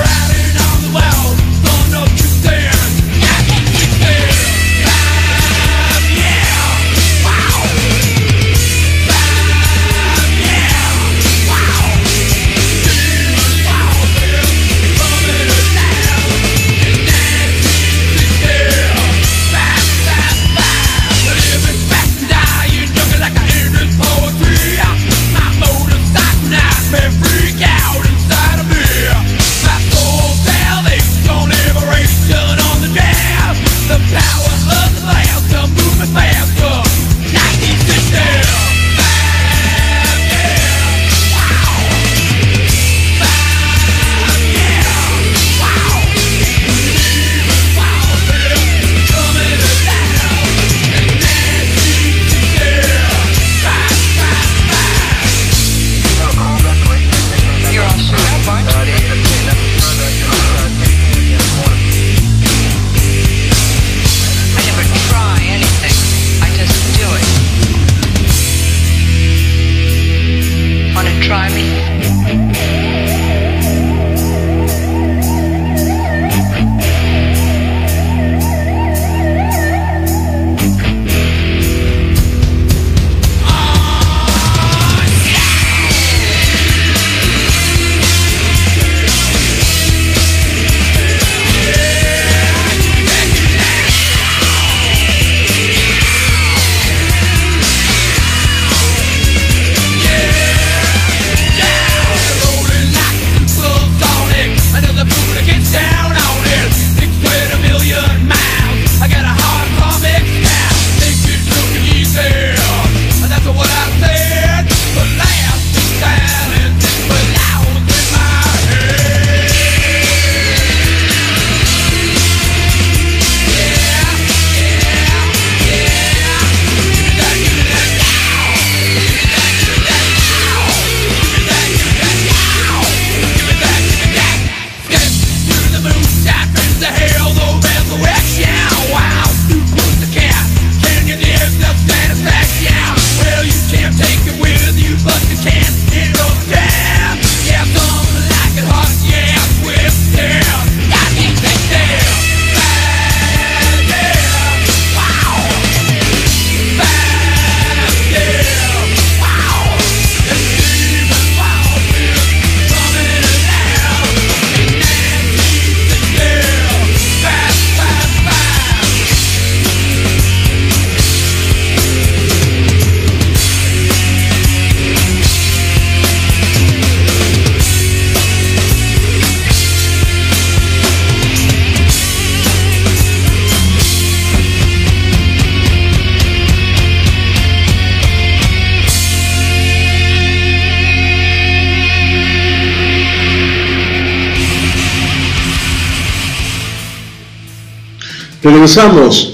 Regresamos.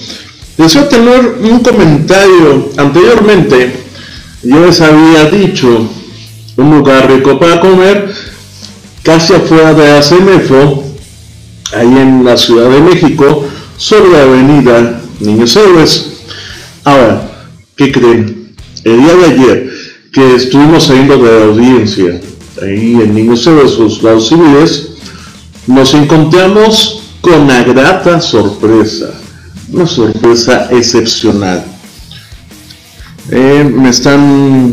Deseo tener un comentario. Anteriormente yo les había dicho un lugar rico para comer casi afuera de ACMFO, ahí en la Ciudad de México, sobre la avenida Niños Héroes. Ahora, ¿qué creen? El día de ayer que estuvimos saliendo de la audiencia ahí en Niños Héroes, los lados civiles, nos encontramos con una grata sorpresa, una sorpresa excepcional. Me están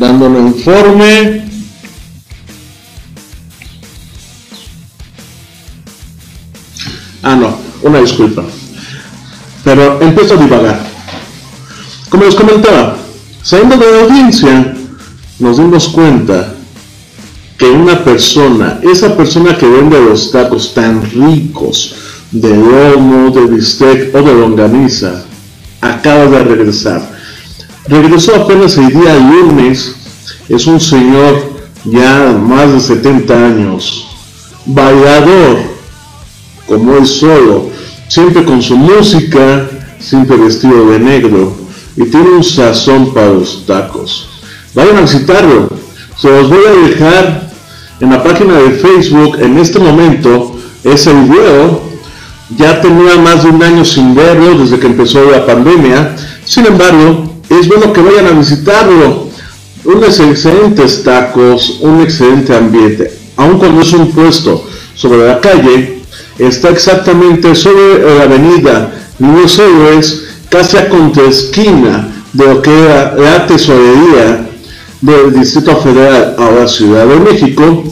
dando el informe. Ah, no, una disculpa. Pero empiezo a divagar. Como les comentaba, saliendo de la audiencia, nos dimos cuenta que una persona, esa persona que vende los tacos tan ricos de lomo, de bistec o de longaniza, acaba de regresar. Regresó apenas el día lunes. Es un señor ya más de 70 años, bailador, como él solo, siempre con su música, siempre vestido de negro, y tiene un sazón para los tacos. Vayan a visitarlo. Se los voy a dejar en la página de Facebook. En este momento ese video ya tenía más de un año sin verlo desde que empezó la pandemia. Sin embargo, es bueno que vayan a visitarlo. Unos excelentes tacos, un excelente ambiente. Aun cuando es un puesto sobre la calle, está exactamente sobre la avenida Niños Héroes, casi a contraesquina de lo que era la tesorería del Distrito Federal, ahora Ciudad de México.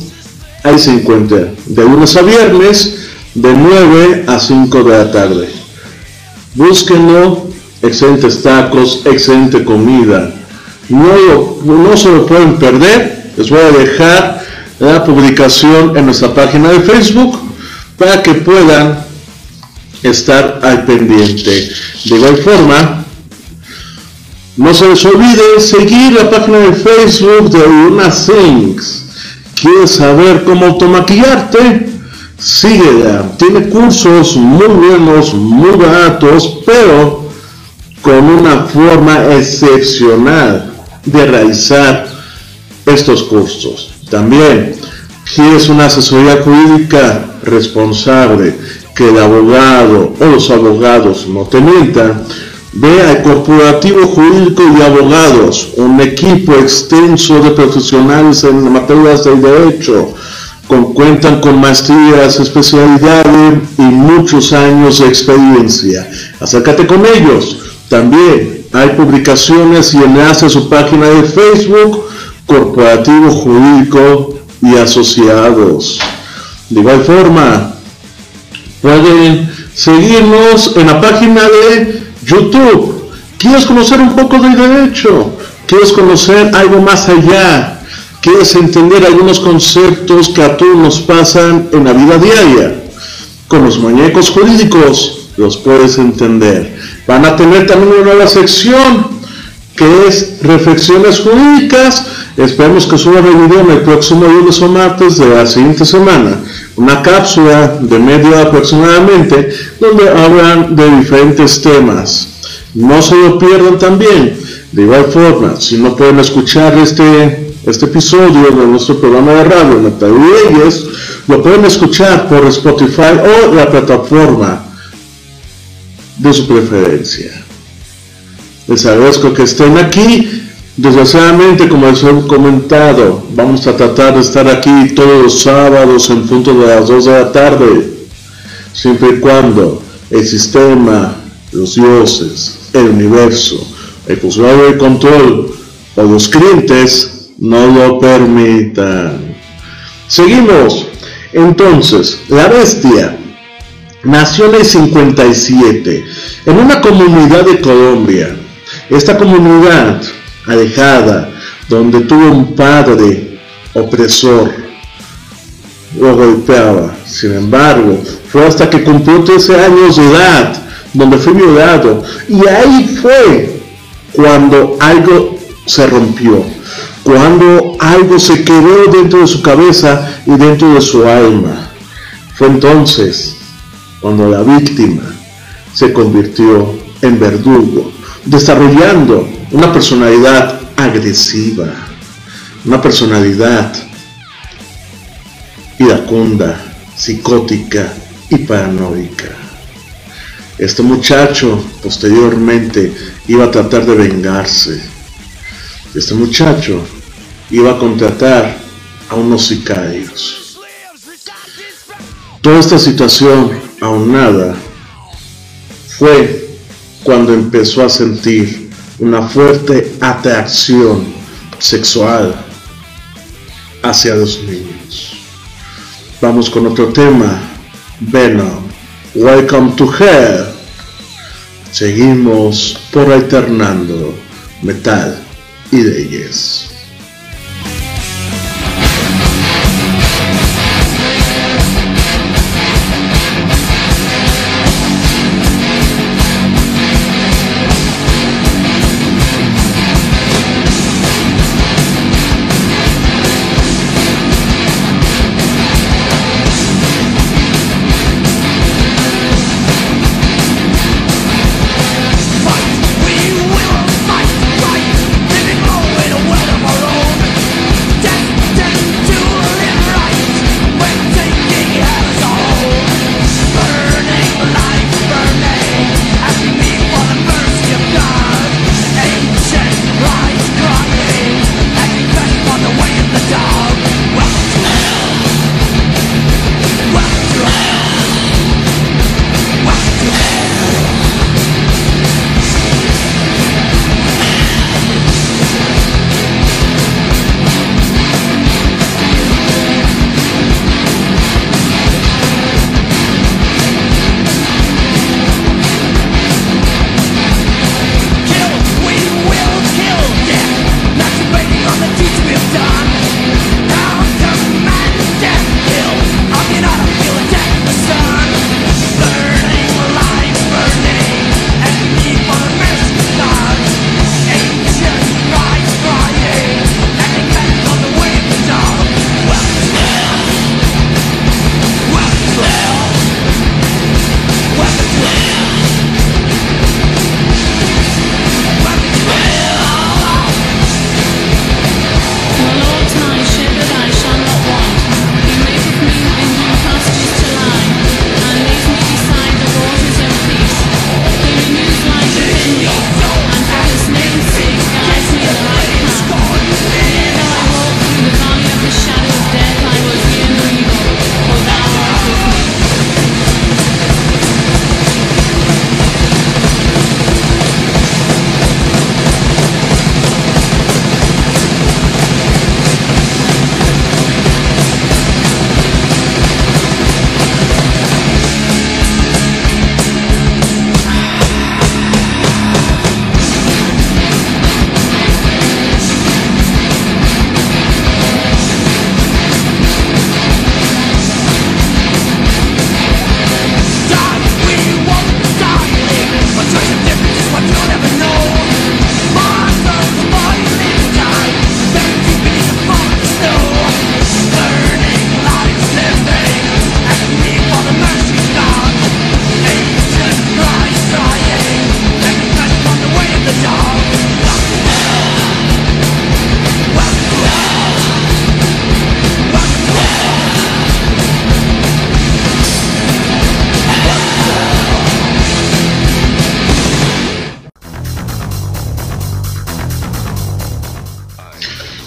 Ahí se encuentra de lunes a viernes de 9 a 5 de la tarde. Búsquenlo, excelentes tacos, excelente comida, no se lo pueden perder. Les voy a dejar la publicación en nuestra página de Facebook para que puedan estar al pendiente. De igual forma, no se les olvide seguir la página de Facebook de Luna Things. ¿Quieres saber cómo automaquillarte? Síguela. Tiene cursos muy buenos, muy baratos, pero con una forma excepcional de realizar estos cursos. También, ¿quieres una asesoría jurídica responsable, que el abogado o los abogados no te mientan? Ve al Corporativo Jurídico y Abogados, un equipo extenso de profesionales en materias del derecho. Cuentan con maestrías, especialidades y muchos años de experiencia. Acércate con ellos. También hay publicaciones y enlaces a su página de Facebook, Corporativo Jurídico y Asociados. De igual forma, pueden seguirnos en la página de YouTube. ¿Quieres conocer un poco del derecho? ¿Quieres conocer algo más allá? ¿Quieres entender algunos conceptos que a todos nos pasan en la vida diaria? Con los muñecos jurídicos los puedes entender. Van a tener también una nueva sección que es reflexiones jurídicas. Esperemos que suba el video en el próximo lunes o martes de la siguiente semana. Una cápsula de media hora aproximadamente, donde hablan de diferentes temas. No se lo pierdan también. De igual forma, si no pueden escuchar este episodio de nuestro programa de radio, Metalhead, lo pueden escuchar por Spotify o la plataforma de su preferencia. Les agradezco que estén aquí. Desgraciadamente, como les he comentado, vamos a tratar de estar aquí todos los sábados en punto de las 2 de la tarde, siempre y cuando el sistema, los dioses, el universo, el funcionario de control o los clientes no lo permitan. Seguimos. Entonces, la bestia nació en el 57 en una comunidad de Colombia. Esta comunidad alejada, donde tuvo un padre opresor, lo golpeaba. Sin embargo, fue hasta que cumplió 13 años de edad, donde fue violado, y ahí fue cuando algo se rompió, cuando algo se quedó dentro de su cabeza y dentro de su alma. Fue entonces cuando la víctima se convirtió en verdugo, desarrollando una personalidad agresiva, una personalidad iracunda, psicótica y paranoica. Este muchacho posteriormente iba a tratar de vengarse. Este muchacho iba a contratar a unos sicarios. Toda esta situación aunada fue cuando empezó a sentir una fuerte atracción sexual hacia los niños. Vamos con otro tema, Venom, Welcome to Hell. Seguimos por alternando metal y leyes.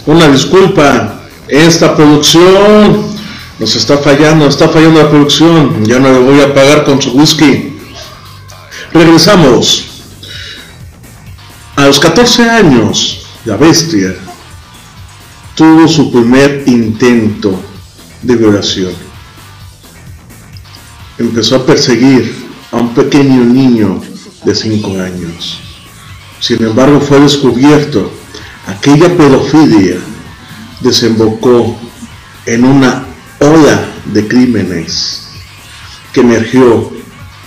Una disculpa, esta producción nos está fallando la producción, ya no le voy a pagar con su whisky. Regresamos. A los 14 años, la bestia tuvo su primer intento de violación. Empezó a perseguir a un pequeño niño de 5 años. Sin embargo, fue descubierto. Aquella pedofilia desembocó en una ola de crímenes que emergió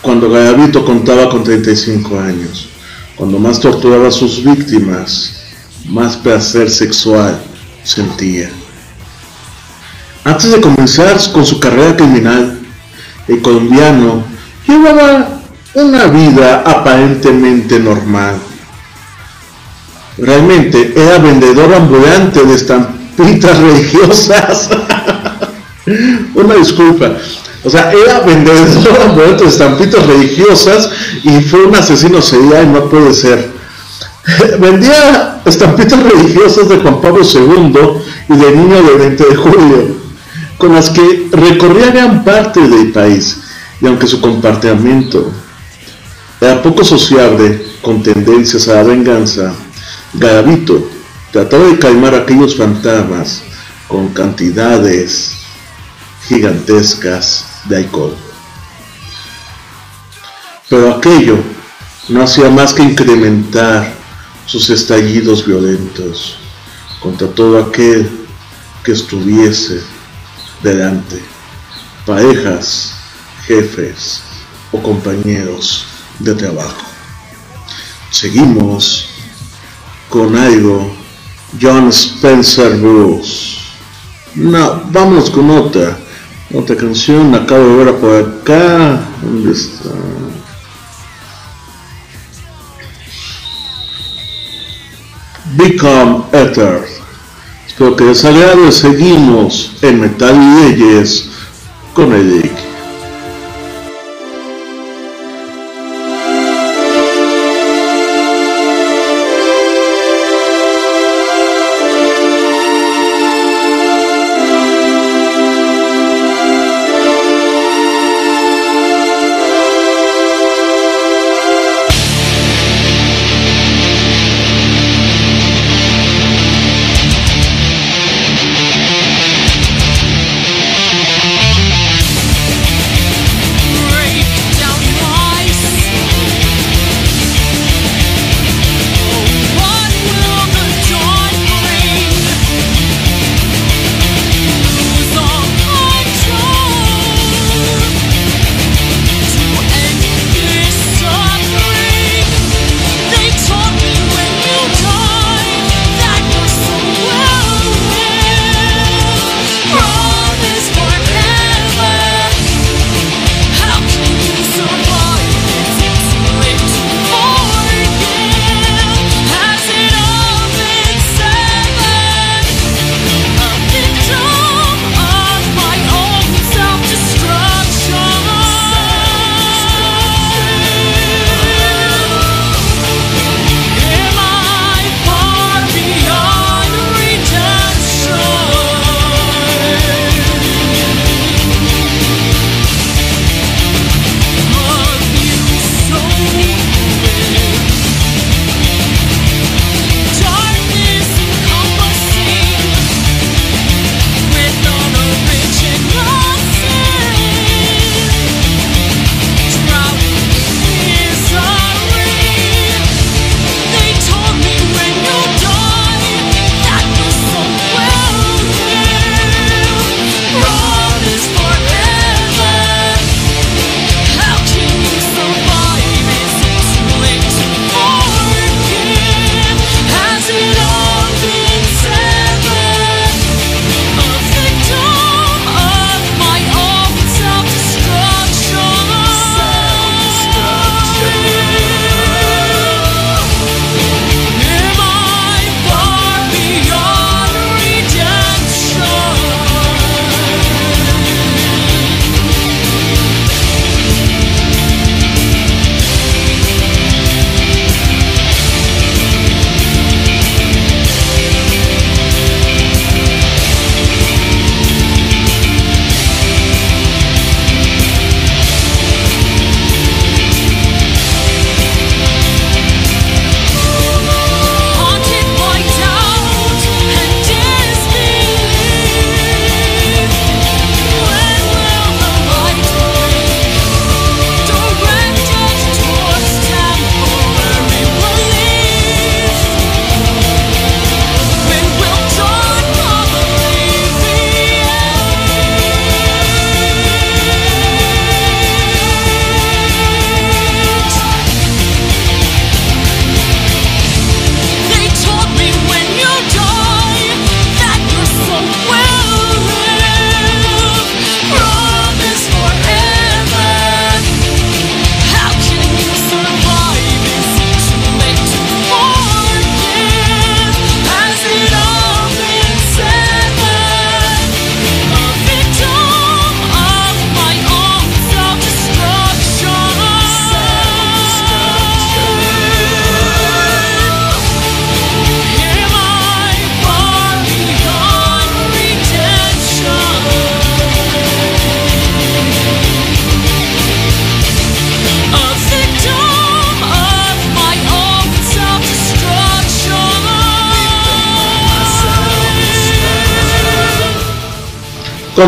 cuando Garavito contaba con 35 años. Cuando más torturaba a sus víctimas, más placer sexual sentía. Antes de comenzar con su carrera criminal, el colombiano llevaba una vida aparentemente normal. Realmente era vendedor ambulante de estampitas religiosas. Una disculpa. O sea, era vendedor ambulante de estampitas religiosas y fue un asesino serial, no puede ser. Vendía estampitas religiosas de Juan Pablo II y de Niño de 20 de Julio, con las que recorría gran parte del país, y aunque su comportamiento era poco sociable, con tendencias a la venganza, Garavito trataba de calmar a aquellos fantasmas con cantidades gigantescas de alcohol. Pero aquello no hacía más que incrementar sus estallidos violentos contra todo aquel que estuviese delante, parejas, jefes o compañeros de trabajo. Seguimos con algo John Spencer Bruce. No, vamos con otra canción. Acabo de ver por acá. ¿Dónde está? Become Ether. Espero que les agrade. Seguimos en Metal y Leyes con Eric.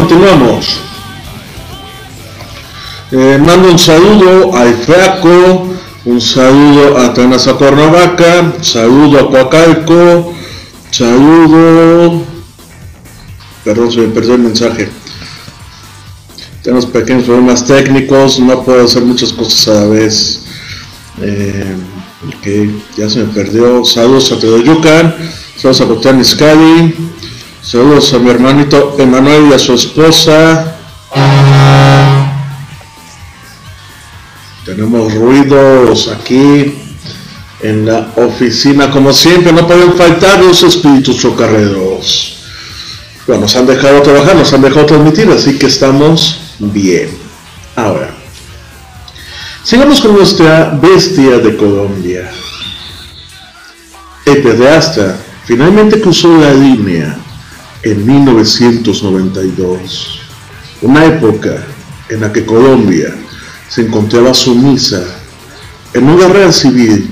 Continuamos. Mando un saludo al Fraco, un saludo a Tanasa Cuernavaca, saludo a Coacalco, saludo... Perdón, se me perdió el mensaje. Tenemos pequeños problemas técnicos, no puedo hacer muchas cosas a la vez. Ok, ya se me perdió. Saludos a Teoyucan, saludos a Cotián Iscali, saludos a mi hermanito Emanuel y a su esposa. Tenemos ruidos aquí en la oficina, como siempre, no pueden faltar los espíritus chocarreros. Bueno, nos han dejado trabajar, nos han dejado transmitir, así que estamos bien. Ahora, sigamos con nuestra bestia de Colombia. El pedrasta finalmente cruzó la línea en 1992, una época en la que Colombia se encontraba sumisa en una guerra civil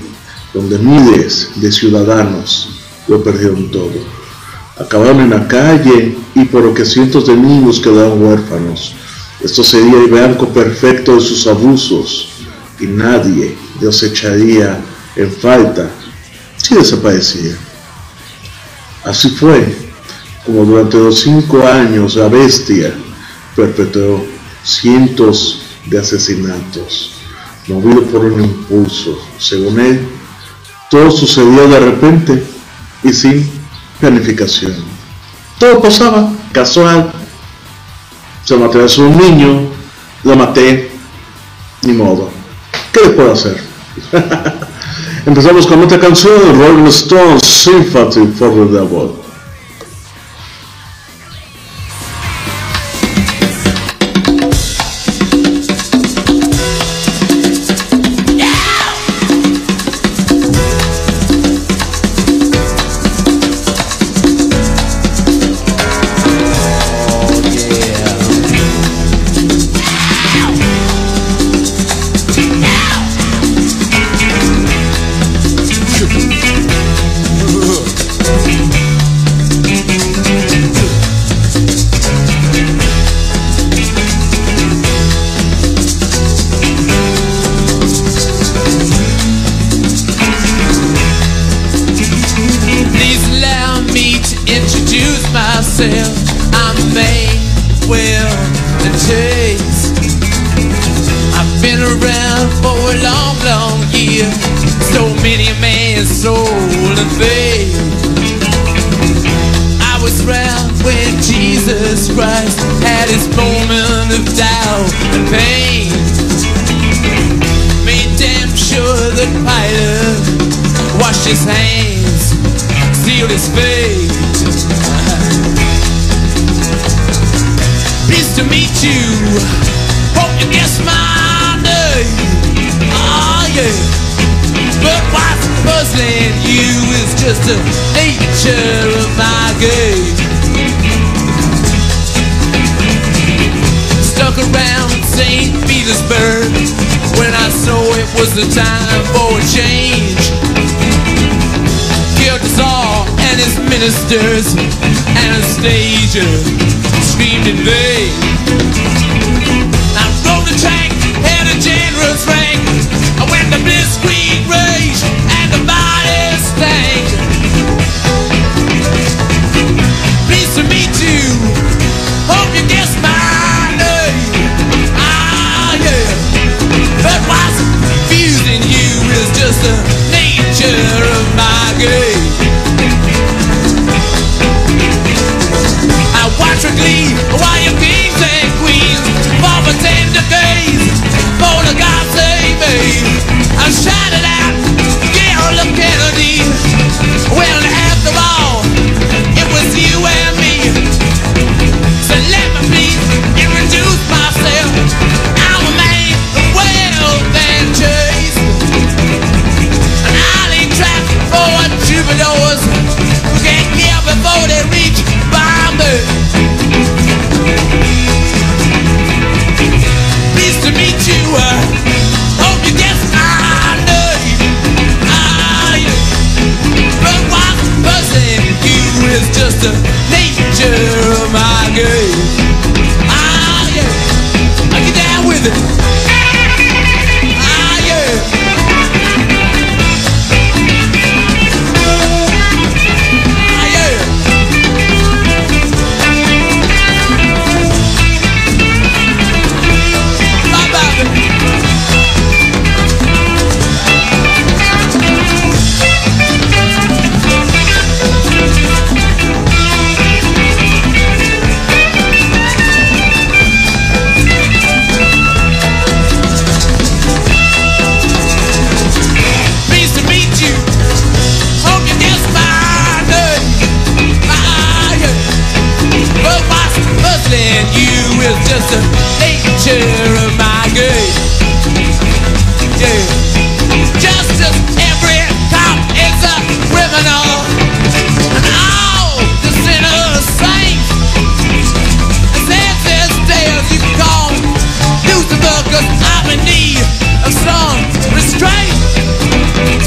donde miles de ciudadanos lo perdieron todo. Acabaron en la calle y por lo que cientos de niños quedaron huérfanos. Esto sería el blanco perfecto de sus abusos y nadie los echaría en falta si desaparecía. Así fue como durante los 5 años la bestia perpetró cientos de asesinatos, movido por un impulso. Según él, todo sucedió de repente y sin planificación. Todo pasaba casual. Se me atravesó un niño, lo maté, ni modo. ¿Qué le puedo hacer? Empezamos con otra canción, Rolling Stones, Sympathy for the Devil. Well, after all. just the nature of my game. Yeah. Justice every cop is a criminal, and all the sinners saints. Since this day of you call Lucifer, 'cause I'm in need of some restraint.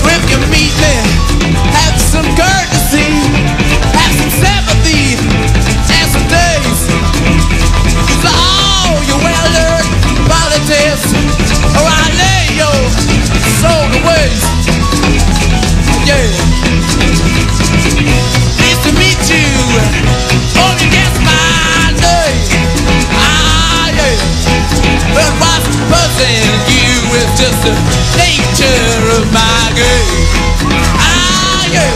So if you meet me, have some courtesy, have some sympathy, and some days. Use all your well-learned politics, or I lay your soul to waste. Yeah. Pleased to meet you. Hope you guess my name. Ah, yeah. But what's puzzling you is just the nature of my game. Ah, yeah.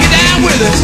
Get down with it.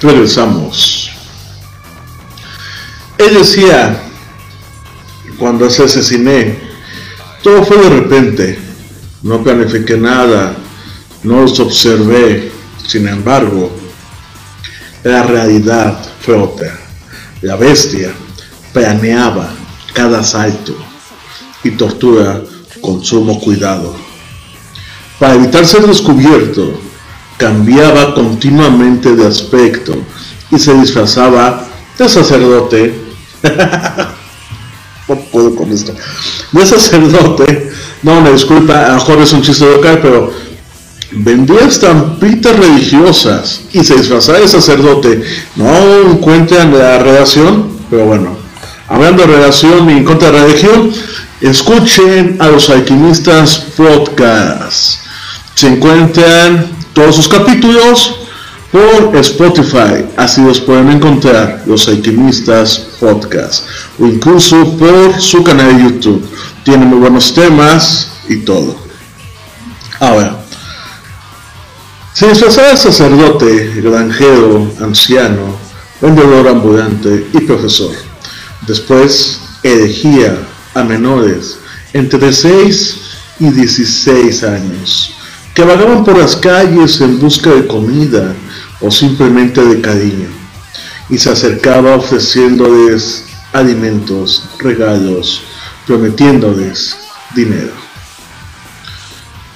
Regresamos. Él decía, cuando se asesiné, todo fue de repente, no planifiqué nada, no los observé, sin embargo, la realidad fue otra. La bestia planeaba cada asalto y tortura con sumo cuidado. Para evitar ser descubierto, cambiaba continuamente de aspecto y se disfrazaba de sacerdote. No puedo con esto. De sacerdote. No, me disculpa, a lo mejor es un chiste local, pero vendía estampitas religiosas y se disfrazaba de sacerdote. No encuentran la relación, pero bueno, hablando de relación y en contra de la religión, escuchen a los alquimistas podcast. Se encuentran todos sus capítulos por Spotify, así los pueden encontrar, los alquimistas podcast, o incluso por su canal de YouTube. Tienen muy buenos temas y todo. Ahora, se disfrazaba de sacerdote, granjero, anciano, vendedor ambulante y profesor. Después elegía a menores entre 6 y 16 años que vagaban por las calles en busca de comida o simplemente de cariño, y se acercaba ofreciéndoles alimentos, regalos, prometiéndoles dinero.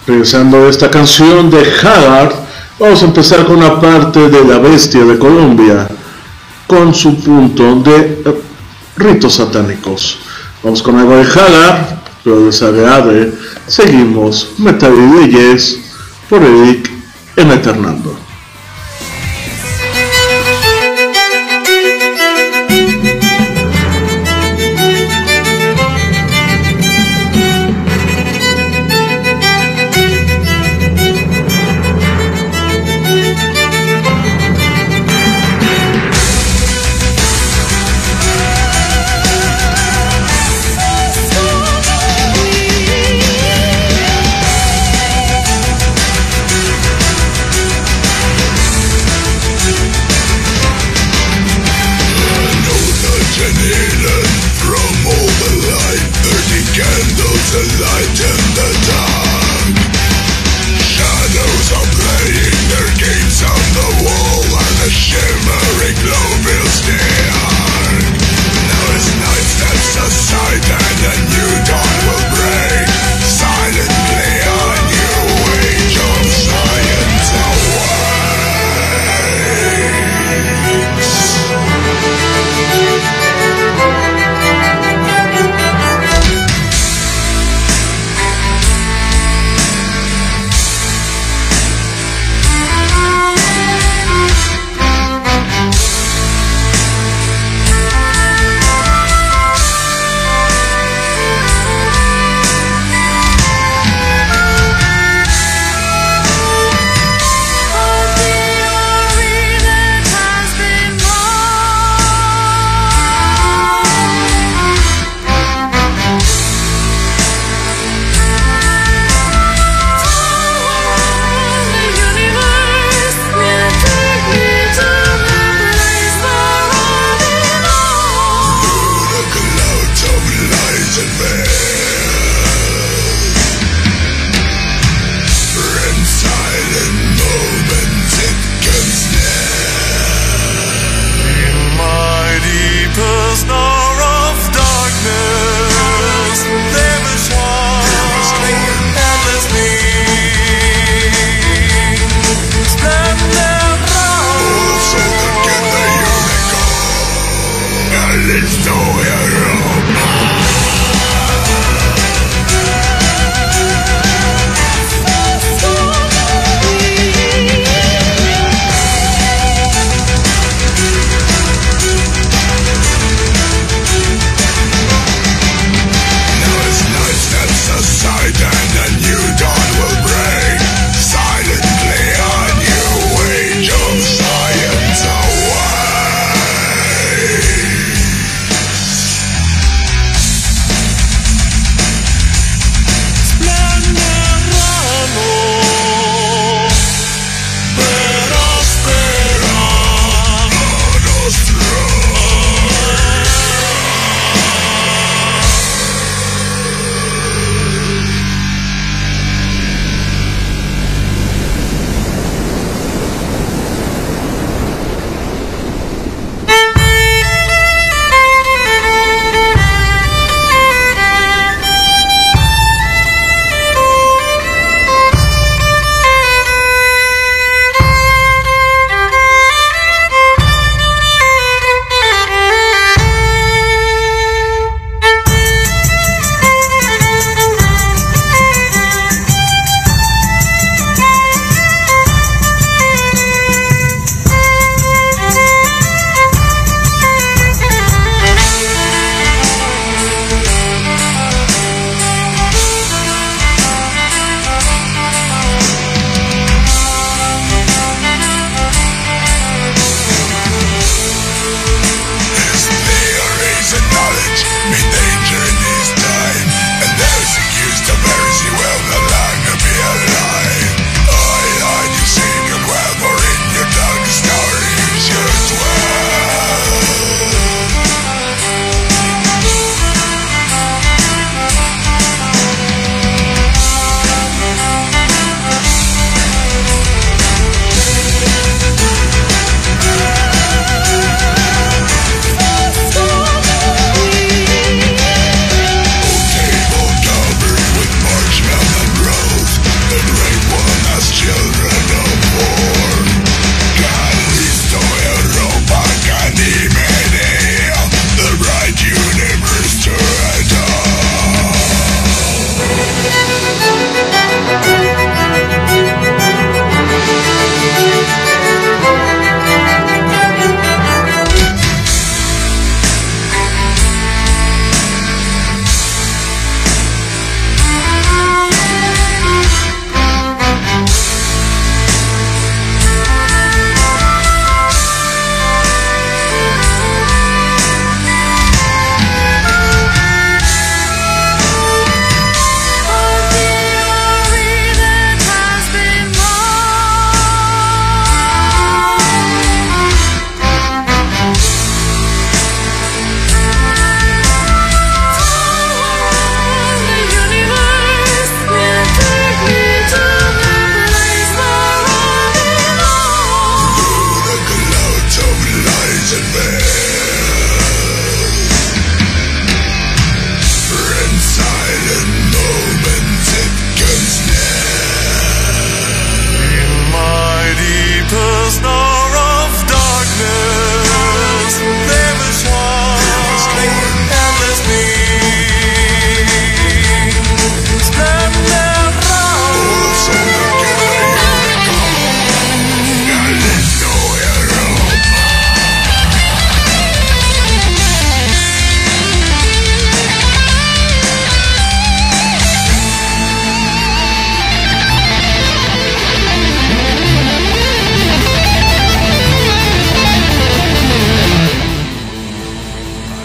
Regresando a esta canción de Haggard, vamos a empezar con una parte de La Bestia de Colombia, con su punto de ritos satánicos. Vamos con algo de Haggard, pero desagradable. Seguimos Metal y Leyes por Eric en Eternando.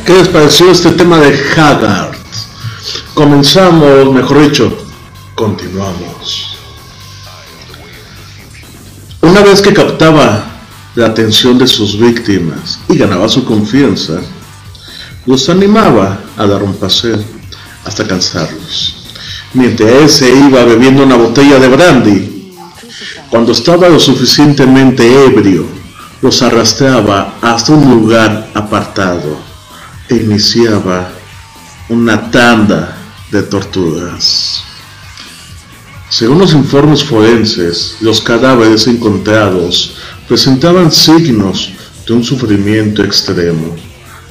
¿Qué les pareció este tema de Haggard? Comenzamos, mejor dicho, continuamos. Una vez que captaba la atención de sus víctimas y ganaba su confianza, los animaba a dar un paseo hasta cansarlos, mientras él se iba bebiendo una botella de brandy. Cuando estaba lo suficientemente ebrio, los arrastraba hasta un lugar apartado e iniciaba una tanda de torturas. Según los informes forenses, los cadáveres encontrados presentaban signos de un sufrimiento extremo.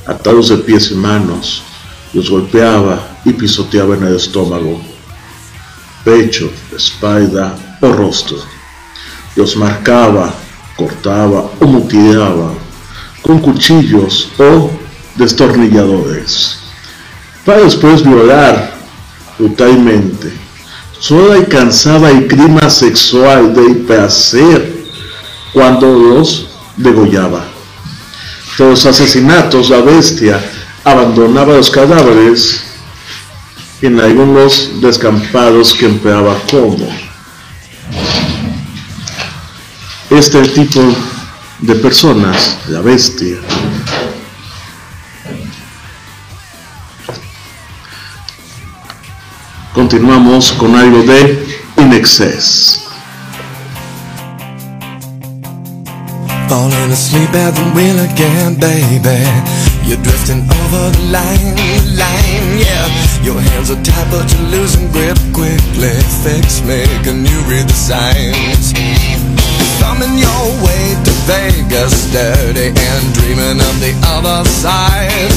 Atados de pies y manos, los golpeaba y pisoteaba en el estómago, pecho, espalda o rostro. Los marcaba, cortaba o mutilaba con cuchillos o destornilladores, para después violar brutalmente. Solo alcanzaba el clima sexual del placer cuando los degollaba. Tras los asesinatos, la bestia abandonaba los cadáveres en algunos descampados que empleaba como. Este tipo de personas, la bestia, continuamos con algo de In Excess. Falling asleep at the wheel again, baby. You're drifting over the line, yeah. Your hands are tied but you're losing grip quickly. Fix me, can you read the signs? Thumbing your way to Vegas, dirty and dreaming of the other side.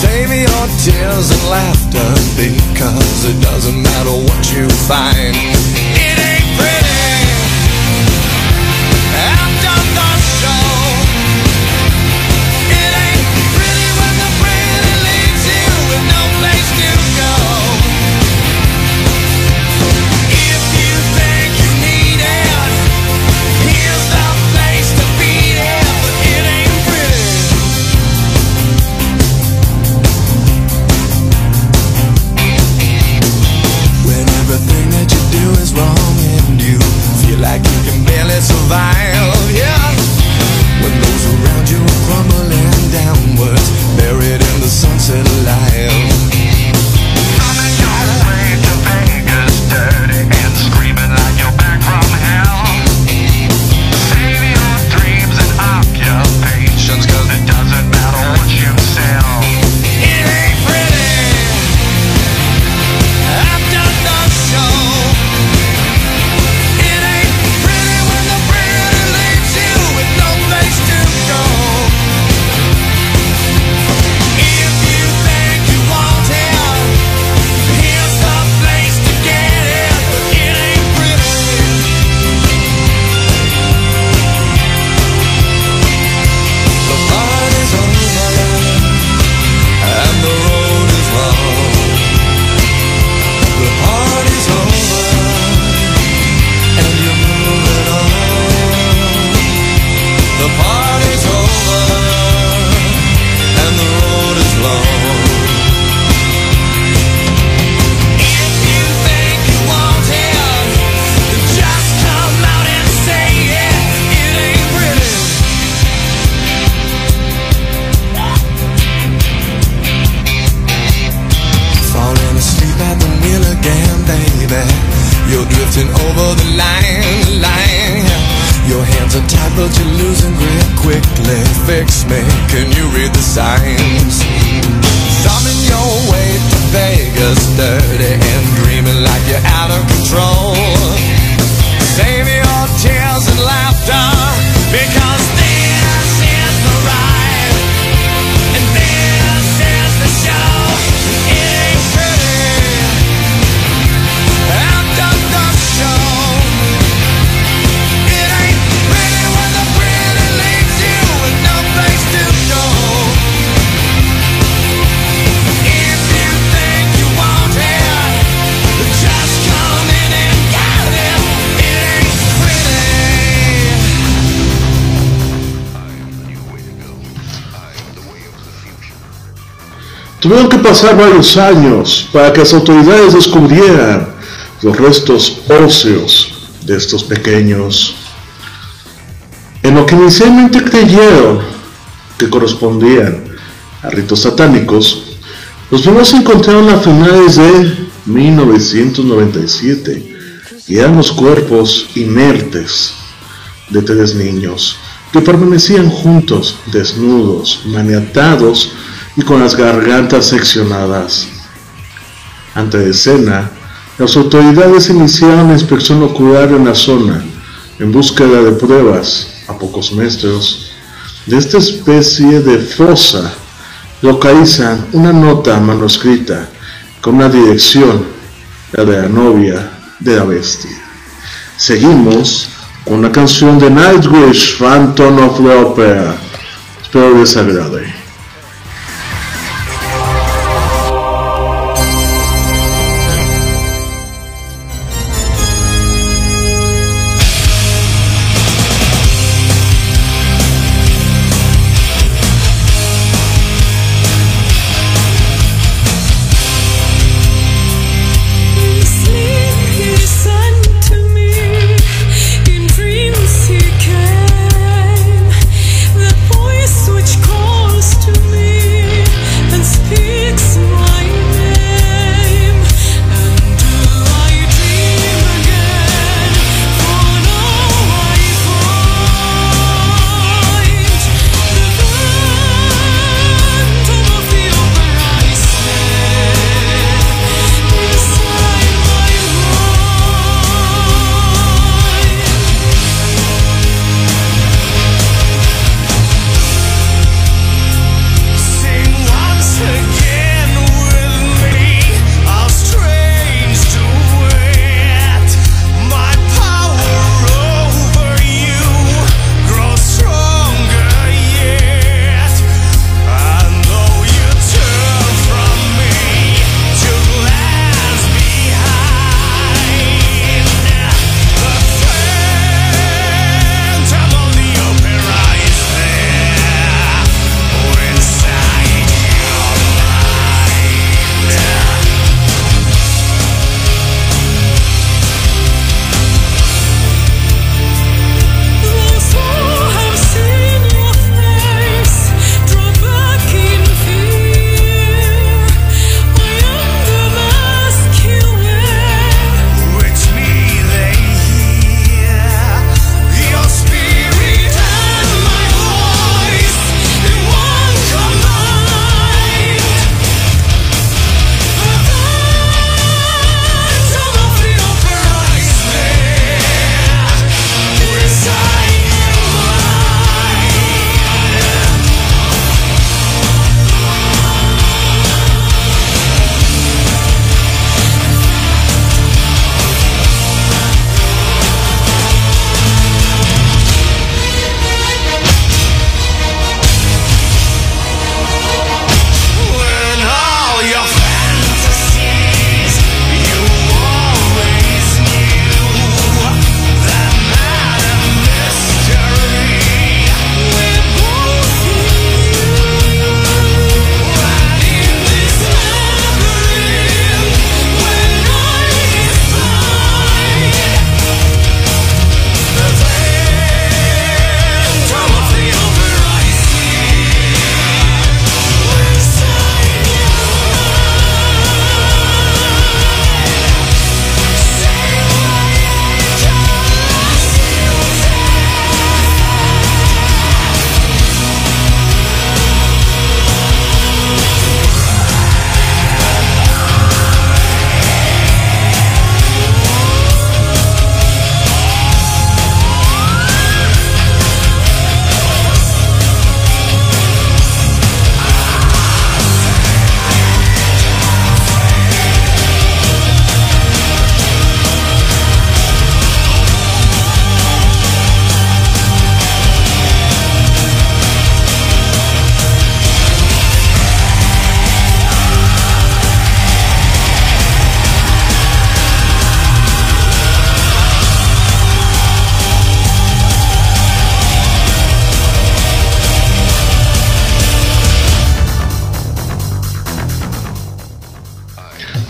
Save your tears and laughter because it doesn't matter what you find. It ain't pretty after the show. It ain't pretty when the pretty leaves you with no place to go. If you think you need it, here's the place to be at, but it ain't pretty. Is wrong and you feel like you can barely survive, yeah. When those around you are crumbling downwards, buried in the sunset alive. Coming your way to Vegas, dirty and screaming like you're back from hell. Save your dreams and occupations, cause it doesn't matter what you sell. It ain't pretty after the show. Tuvieron que pasar varios años para que las autoridades descubrieran los restos óseos de estos pequeños, en lo que inicialmente creyeron que correspondían a ritos satánicos. Los primeros se encontraron a finales de 1997 y eran los cuerpos inertes de tres niños que permanecían juntos, desnudos, maniatados y con las gargantas seccionadas. Ante la escena, las autoridades iniciaron la inspección ocular en la zona en búsqueda de pruebas. A pocos metros de esta especie de fosa localizan una nota manuscrita con una dirección, la de la novia de la bestia. Seguimos con la canción de Nightwish, Phantom of the Opera. Espero les agrade.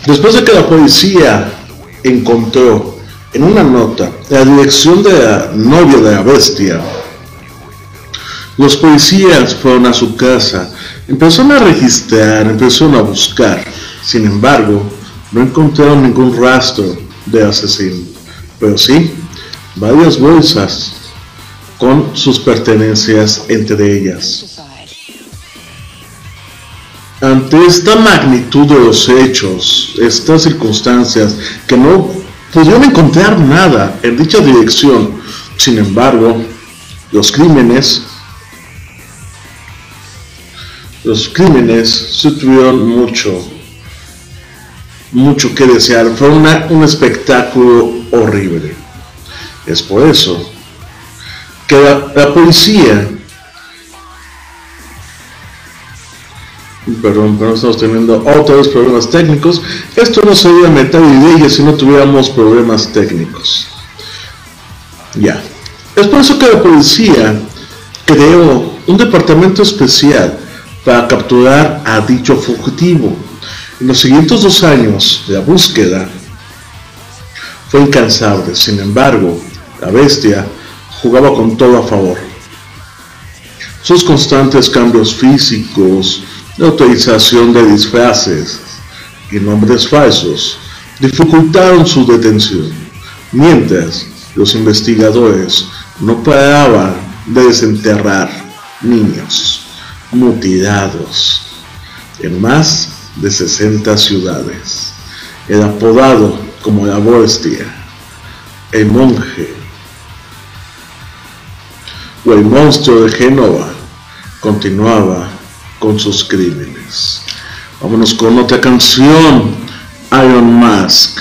Después de que la policía encontró en una nota la dirección de la novia de la bestia, los policías fueron a su casa, empezaron a registrar, empezaron a buscar. Sin embargo, no encontraron ningún rastro de asesino, pero sí varias bolsas con sus pertenencias entre ellas. Ante esta magnitud de los hechos, estas circunstancias, que no pudieron encontrar nada en dicha dirección, sin embargo, los crímenes sufrieron mucho que desear. Fue un espectáculo horrible. Es por eso que la policía, perdón, pero estamos teniendo otros problemas técnicos. Esto no sería Metalhead si no tuviéramos problemas técnicos. Ya. Es por eso que la policía creó un departamento especial para capturar a dicho fugitivo. En los siguientes 2 años, la búsqueda fue incansable. Sin embargo, la bestia jugaba con todo a favor. Sus constantes cambios físicos, la utilización de disfraces y nombres falsos dificultaron su detención, mientras los investigadores no paraban de desenterrar niños mutilados en más de 60 ciudades. El apodado como la bestia, el monje o el monstruo de Genova continuaba con sus crímenes. Vámonos con otra canción, Iron Mask.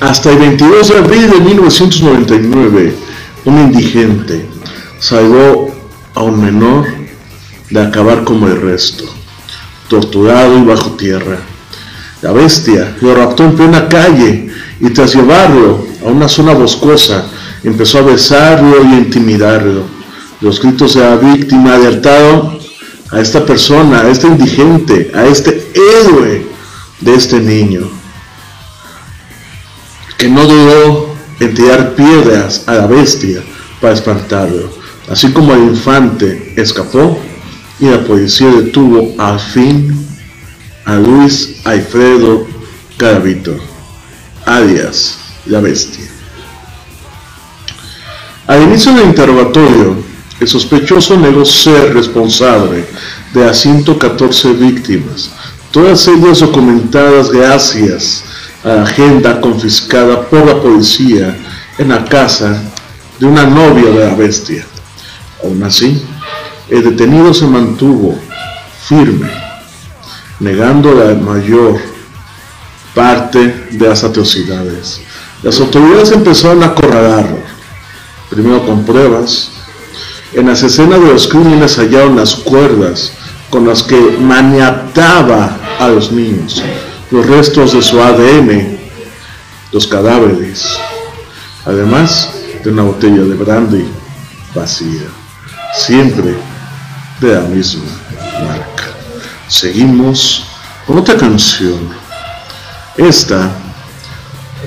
Hasta el 22 de abril de 1999, un indigente salvó a un menor de acabar como el resto, torturado y bajo tierra. La bestia lo raptó en plena calle y tras llevarlo a una zona boscosa, empezó a besarlo y a intimidarlo. Los gritos de la víctima alertaron a esta persona, a este indigente, a este héroe de este niño, que no dudó en tirar piedras a la bestia para espantarlo, así como el infante escapó y la policía detuvo al fin a Luis Alfredo Garavito, alias la bestia. Al inicio del interrogatorio, el sospechoso negó ser responsable de las 114 víctimas, todas ellas documentadas gracias a la agenda confiscada por la policía en la casa de una novia de la bestia. Aún así, el detenido se mantuvo firme, negando la mayor parte de las atrocidades. Las autoridades empezaron a acorralarlo, primero con pruebas. En las escenas de los crímenes hallaron las cuerdas con las que maniataba a los niños, los restos de su ADN, los cadáveres, además de una botella de brandy vacía, siempre de la misma marca. Seguimos con otra canción. Esta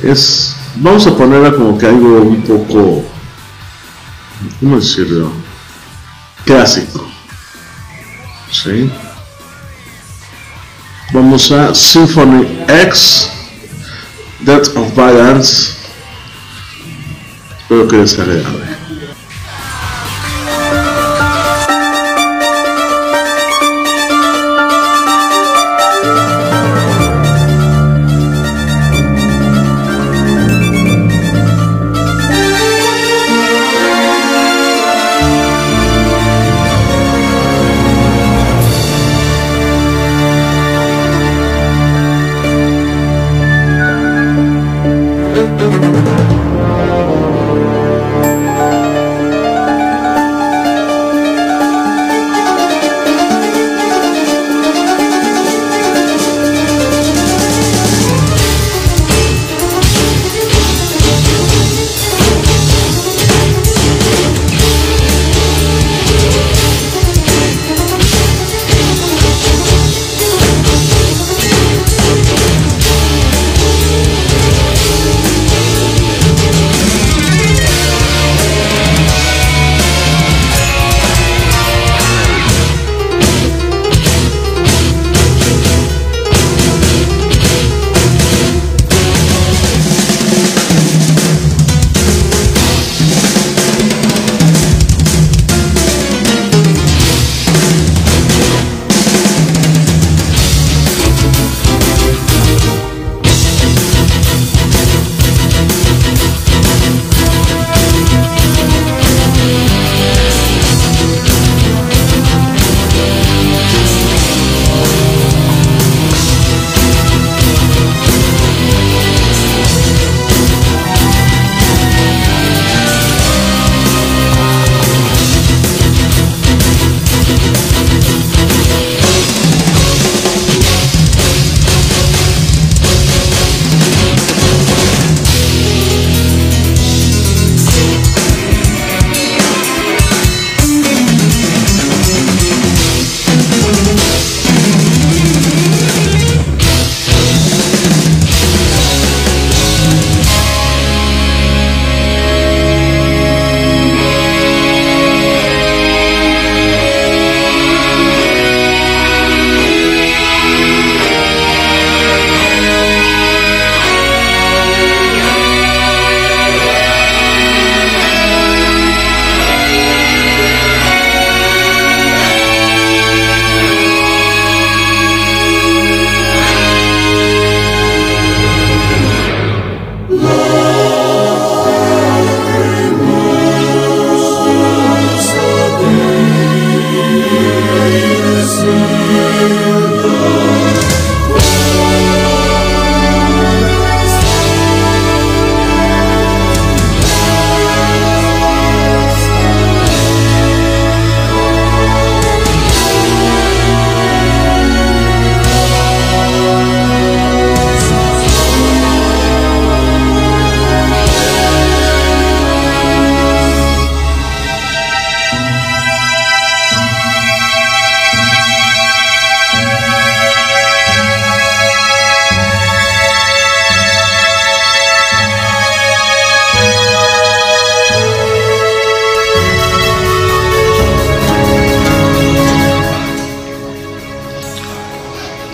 es, vamos a ponerla como que algo un poco, ¿cómo decirlo?, clásico, ¿sí? Vamos a Symphony X, Death of Violence. Espero que les agrade.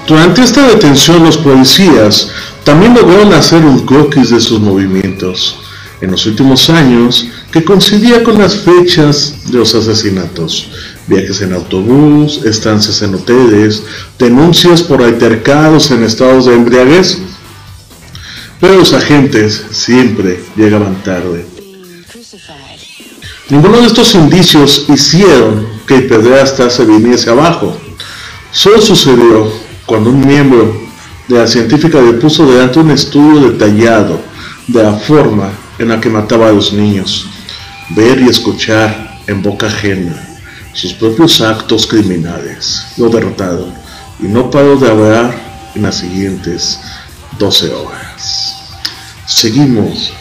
Durante esta detención, los policías también lograron hacer un croquis de sus movimientos en los últimos años, que coincidía con las fechas de los asesinatos, viajes en autobús, estancias en hoteles, denuncias por altercados en estados de embriaguez, pero los agentes siempre llegaban tarde. Ninguno de estos indicios hicieron que el pedrasta se viniese abajo. Solo sucedió cuando un miembro de la científica le puso delante un estudio detallado de la forma en la que mataba a los niños. Ver y escuchar en boca ajena sus propios actos criminales lo derrotaron y no paró de hablar en las siguientes 12 horas. Seguimos.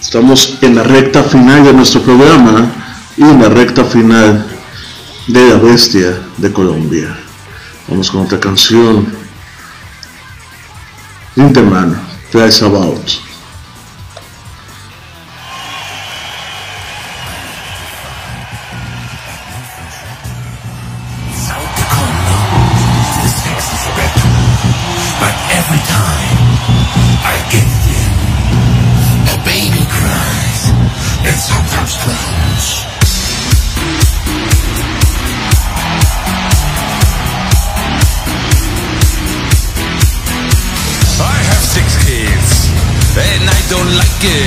Estamos en la recta final de nuestro programa y en la recta final de La Bestia de Colombia. Vamos con otra canción. Lindemann, Flies About. Hey!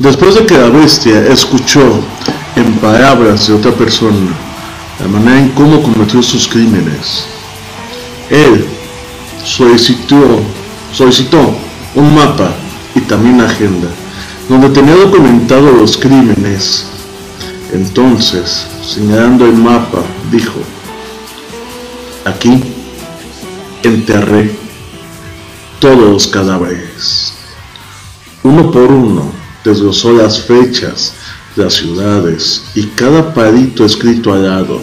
Después de que la bestia escuchó en palabras de otra persona la manera en cómo cometió sus crímenes, él solicitó un mapa y también una agenda donde tenía documentado los crímenes. Entonces, señalando el mapa, dijo: aquí enterré todos los cadáveres. Uno por uno desglosó las fechas, las ciudades y cada palito escrito al lado,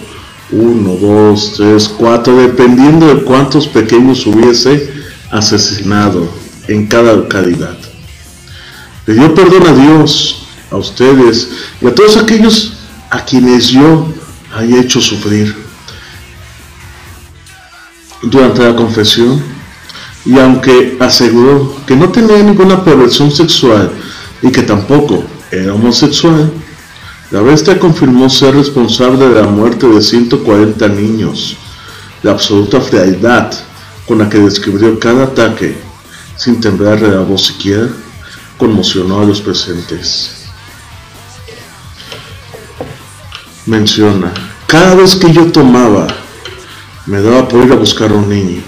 1, 2, 3, 4, dependiendo de cuántos pequeños hubiese asesinado en cada localidad. Le dio perdón a Dios, a ustedes y a todos aquellos a quienes yo haya hecho sufrir. Durante la confesión, y aunque aseguró que no tenía ninguna perversión sexual y que tampoco era homosexual, la bestia confirmó ser responsable de la muerte de 140 niños. La absoluta frialdad con la que describió cada ataque, sin temblar la voz siquiera, conmocionó a los presentes. Menciona: cada vez que yo tomaba, me daba por ir a buscar a un niño.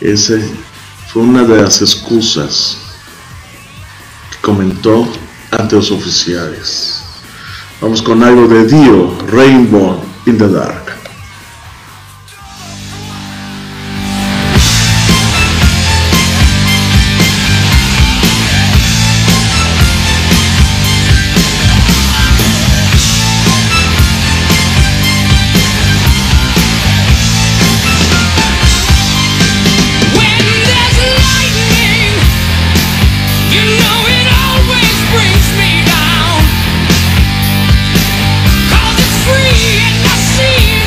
Esa fue una de las excusas que comentó ante los oficiales. Vamos con algo de Dio, Rainbow in the Dark. See you.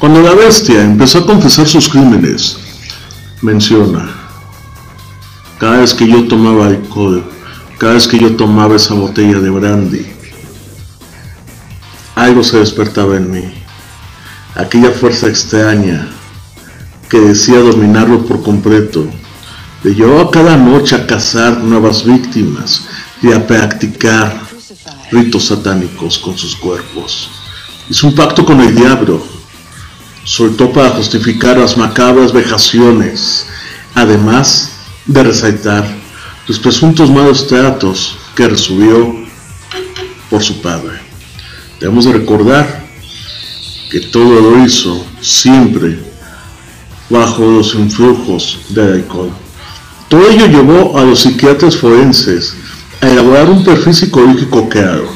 Cuando la bestia empezó a confesar sus crímenes, menciona: cada vez que yo tomaba alcohol, cada vez que yo tomaba esa botella de brandy, algo se despertaba en mí, aquella fuerza extraña que decía dominarlo por completo. Le llevaba cada noche a cazar nuevas víctimas y a practicar ritos satánicos con sus cuerpos. Hizo un pacto con el diablo, soltó para justificar las macabras vejaciones, además de resaltar los presuntos malos tratos que recibió por su padre. Debemos de recordar que todo lo hizo siempre bajo los influjos del alcohol. Todo ello llevó a los psiquiatras forenses a elaborar un perfil psicológico claro.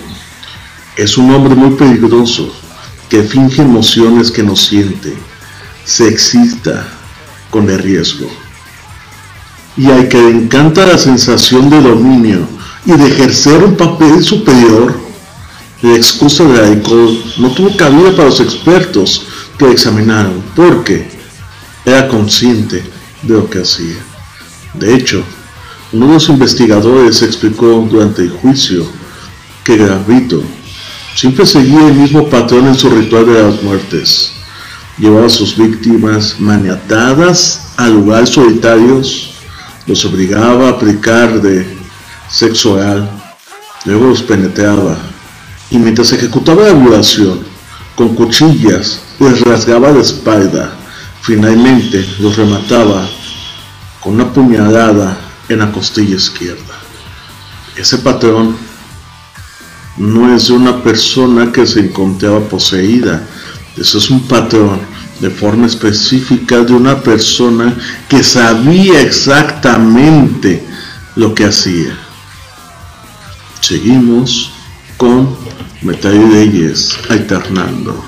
Es un hombre muy peligroso que finge emociones que no siente, se excita con el riesgo, y al que le encanta la sensación de dominio y de ejercer un papel superior, la excusa del alcohol no tuvo cabida para los expertos que examinaron, porque era consciente de lo que hacía. De hecho, uno de los investigadores explicó durante el juicio que Gravito siempre seguía el mismo patrón en su ritual de las muertes. Llevaba a sus víctimas maniatadas a lugares solitarios, los obligaba a aplicar de sexo oral, luego los penetraba, y mientras ejecutaba la violación con cuchillas les rasgaba la espalda. Finalmente los remataba con una puñalada en la costilla izquierda. Ese patrón no es de una persona que se encontraba poseída. Eso es un patrón de forma específica de una persona que sabía exactamente lo que hacía. Seguimos con Metalhead Myself alternando.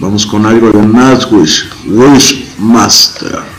Vamos con algo de Nightwish, Wishmaster.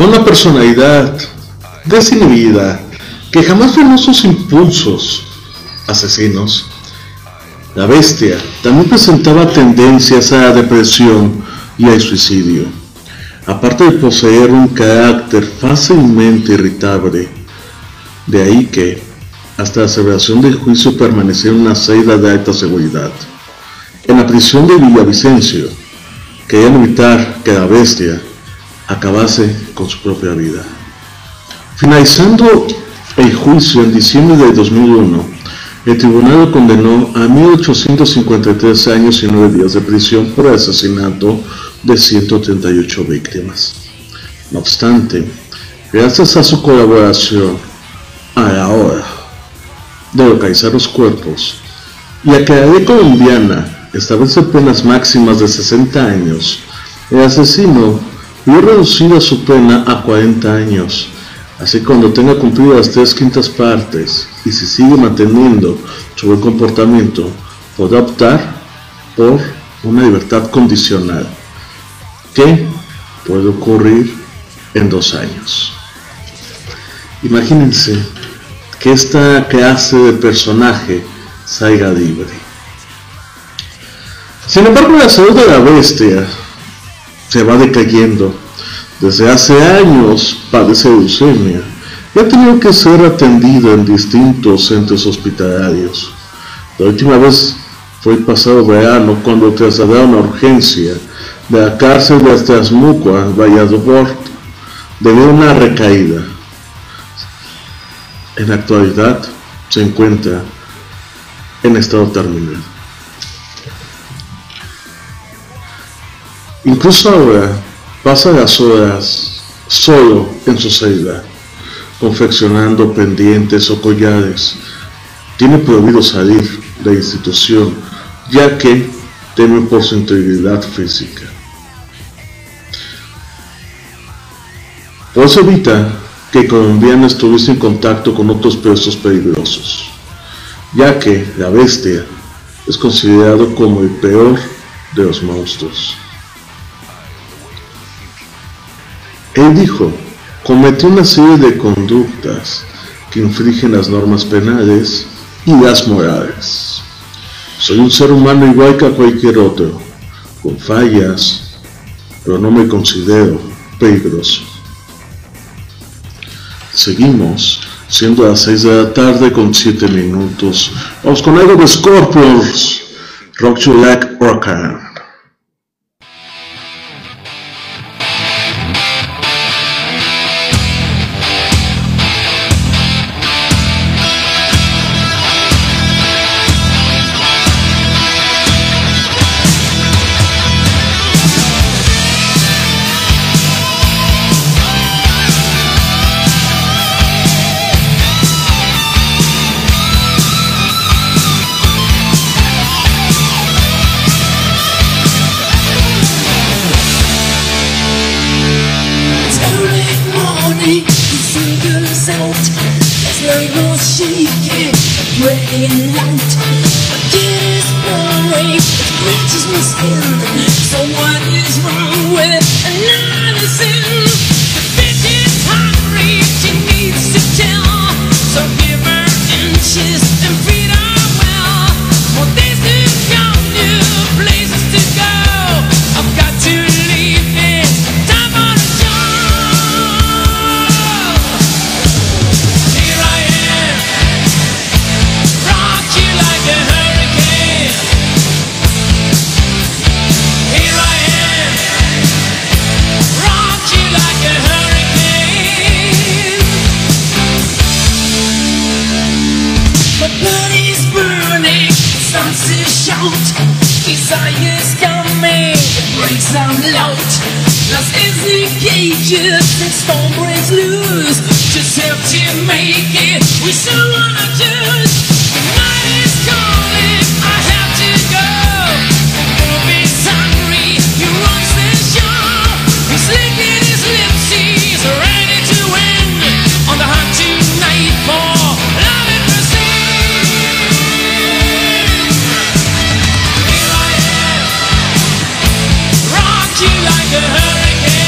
Una personalidad desinhibida que jamás frenó sus impulsos asesinos. La bestia también presentaba tendencias a la depresión y al suicidio, aparte de poseer un carácter fácilmente irritable. De ahí que, hasta la celebración del juicio, permaneció en una celda de alta seguridad, en la prisión de Villavicencio. Querían evitar que la bestia acabase con su propia vida. Finalizando el juicio en diciembre de 2001, el tribunal lo condenó a 1853 años y 9 días de prisión por el asesinato de 138 víctimas. No obstante, gracias a su colaboración a la hora de localizar los cuerpos y a que la ley colombiana establece penas máximas de 60 años, el asesino vio reducida su pena a 40 años. Así, cuando tenga cumplido las 3/5 partes y si sigue manteniendo su buen comportamiento, podrá optar por una libertad condicional, que puede ocurrir en 2 años. Imagínense que esta clase de personaje salga libre. Sin embargo, la salud de la bestia se va decayendo. Desde hace años padece de leucemia y ha tenido que ser atendido en distintos centros hospitalarios. La última vez fue el pasado verano, cuando trasladaron a urgencia de la cárcel de Astrasmuco a Valladolid debido a una recaída. En la actualidad se encuentra en estado terminal. Incluso ahora pasa las horas solo en su celda, confeccionando pendientes o collares. Tiene prohibido salir de la institución, ya que teme por su integridad física. Por eso evita que el colombiano estuviese en contacto con otros presos peligrosos, ya que la bestia es considerado como el peor de los monstruos. Él dijo: cometió una serie de conductas que infringen las normas penales y las morales. Soy un ser humano igual que a cualquier otro, con fallas, pero no me considero peligroso. Seguimos siendo las 6 de la tarde con 7 minutos. Vamos con algo de Scorpions, Rock You Like Orca. You like a hurricane.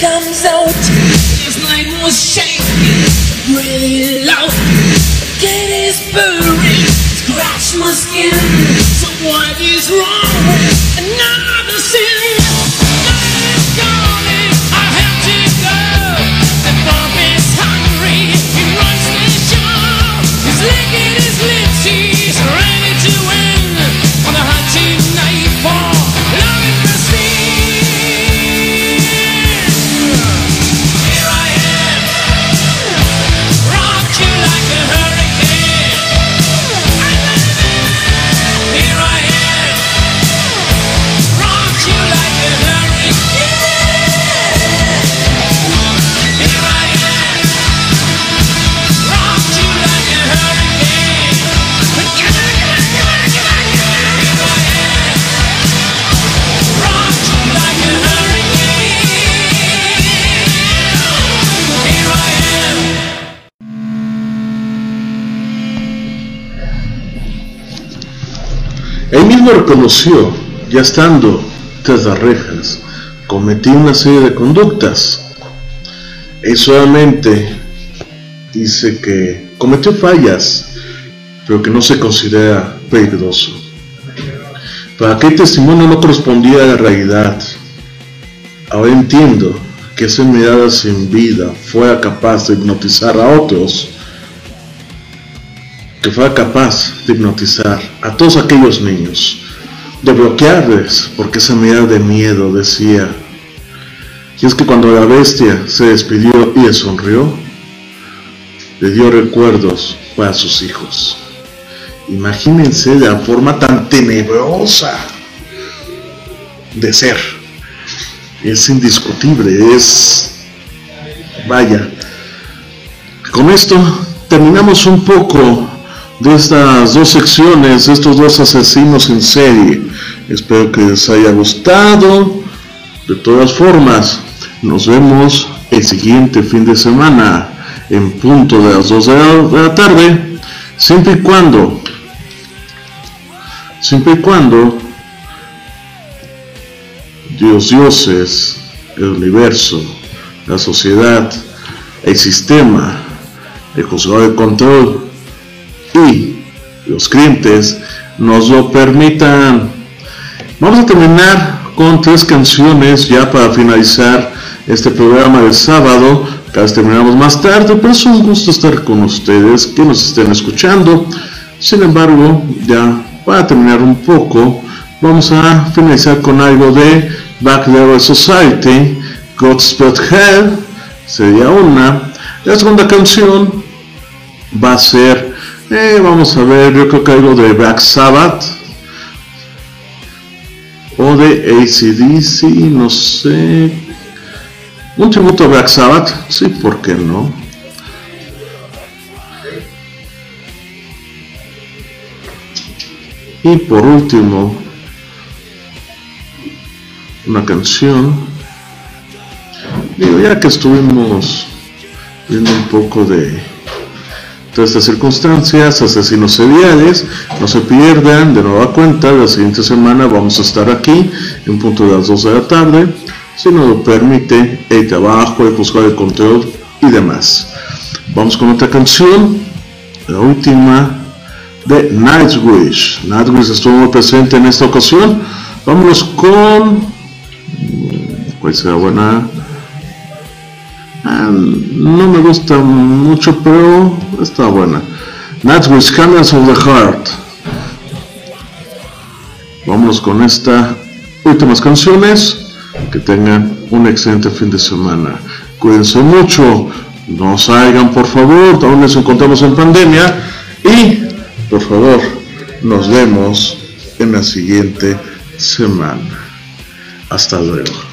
comes out. His night was shaking really loud. Kid is buried, scratch my skin. So what is wrong with another sin? Él mismo reconoció, ya estando tras las rejas, cometí una serie de conductas. Él solamente dice que cometió fallas, pero que no se considera peligroso. Para aquel testimonio no correspondía a la realidad. Ahora entiendo que esa mirada sin vida fuera capaz de hipnotizar a otros, que fuera capaz de hipnotizar a todos aquellos niños, de bloquearles, porque esa mirada de miedo decía. Y es que cuando la bestia se despidió y le sonrió, le dio recuerdos para sus hijos. Imagínense la forma tan tenebrosa de ser. Es indiscutible, es... vaya. Con esto terminamos un poco de estas dos secciones, estos dos asesinos en serie. Espero que les haya gustado. De todas formas, nos vemos el siguiente fin de semana en punto de las 2 de la tarde, siempre y cuando Dios, dioses, el universo, la sociedad, el sistema, el juzgado de control y los clientes nos lo permitan. Vamos a terminar con 3 canciones ya para finalizar este programa del sábado. Cada vez terminamos más tarde, pero es un gusto estar con ustedes que nos estén escuchando. Sin embargo, ya para terminar un poco, vamos a finalizar con algo de Black Sabbath Society, God's But Hell sería una. La segunda canción va a ser vamos a ver, yo creo que algo de Black Sabbath o de AC/DC, no sé, un tributo a Black Sabbath, sí, ¿por qué no? Y por último, una canción, digo, ya que estuvimos viendo un poco de todas estas circunstancias, asesinos seriales, no se pierdan de nueva cuenta. La siguiente semana vamos a estar aquí en punto de las 2 de la tarde, si nos lo permite el trabajo, el juzgado de control y demás. Vamos con otra canción, la última de Nightwish. Nightwish estuvo presente en esta ocasión. Vámonos con... ¿cuál será buena? No me gusta mucho, pero está buena. Nightwish, Cameras of the Heart. Vámonos con estas últimas canciones. Que tengan un excelente fin de semana. Cuídense mucho. No salgan, por favor. Aún nos encontramos en pandemia. Y, por favor, nos vemos en la siguiente semana. Hasta luego.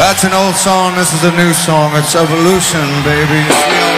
That's an old song, this is a new song. It's Evolution, baby.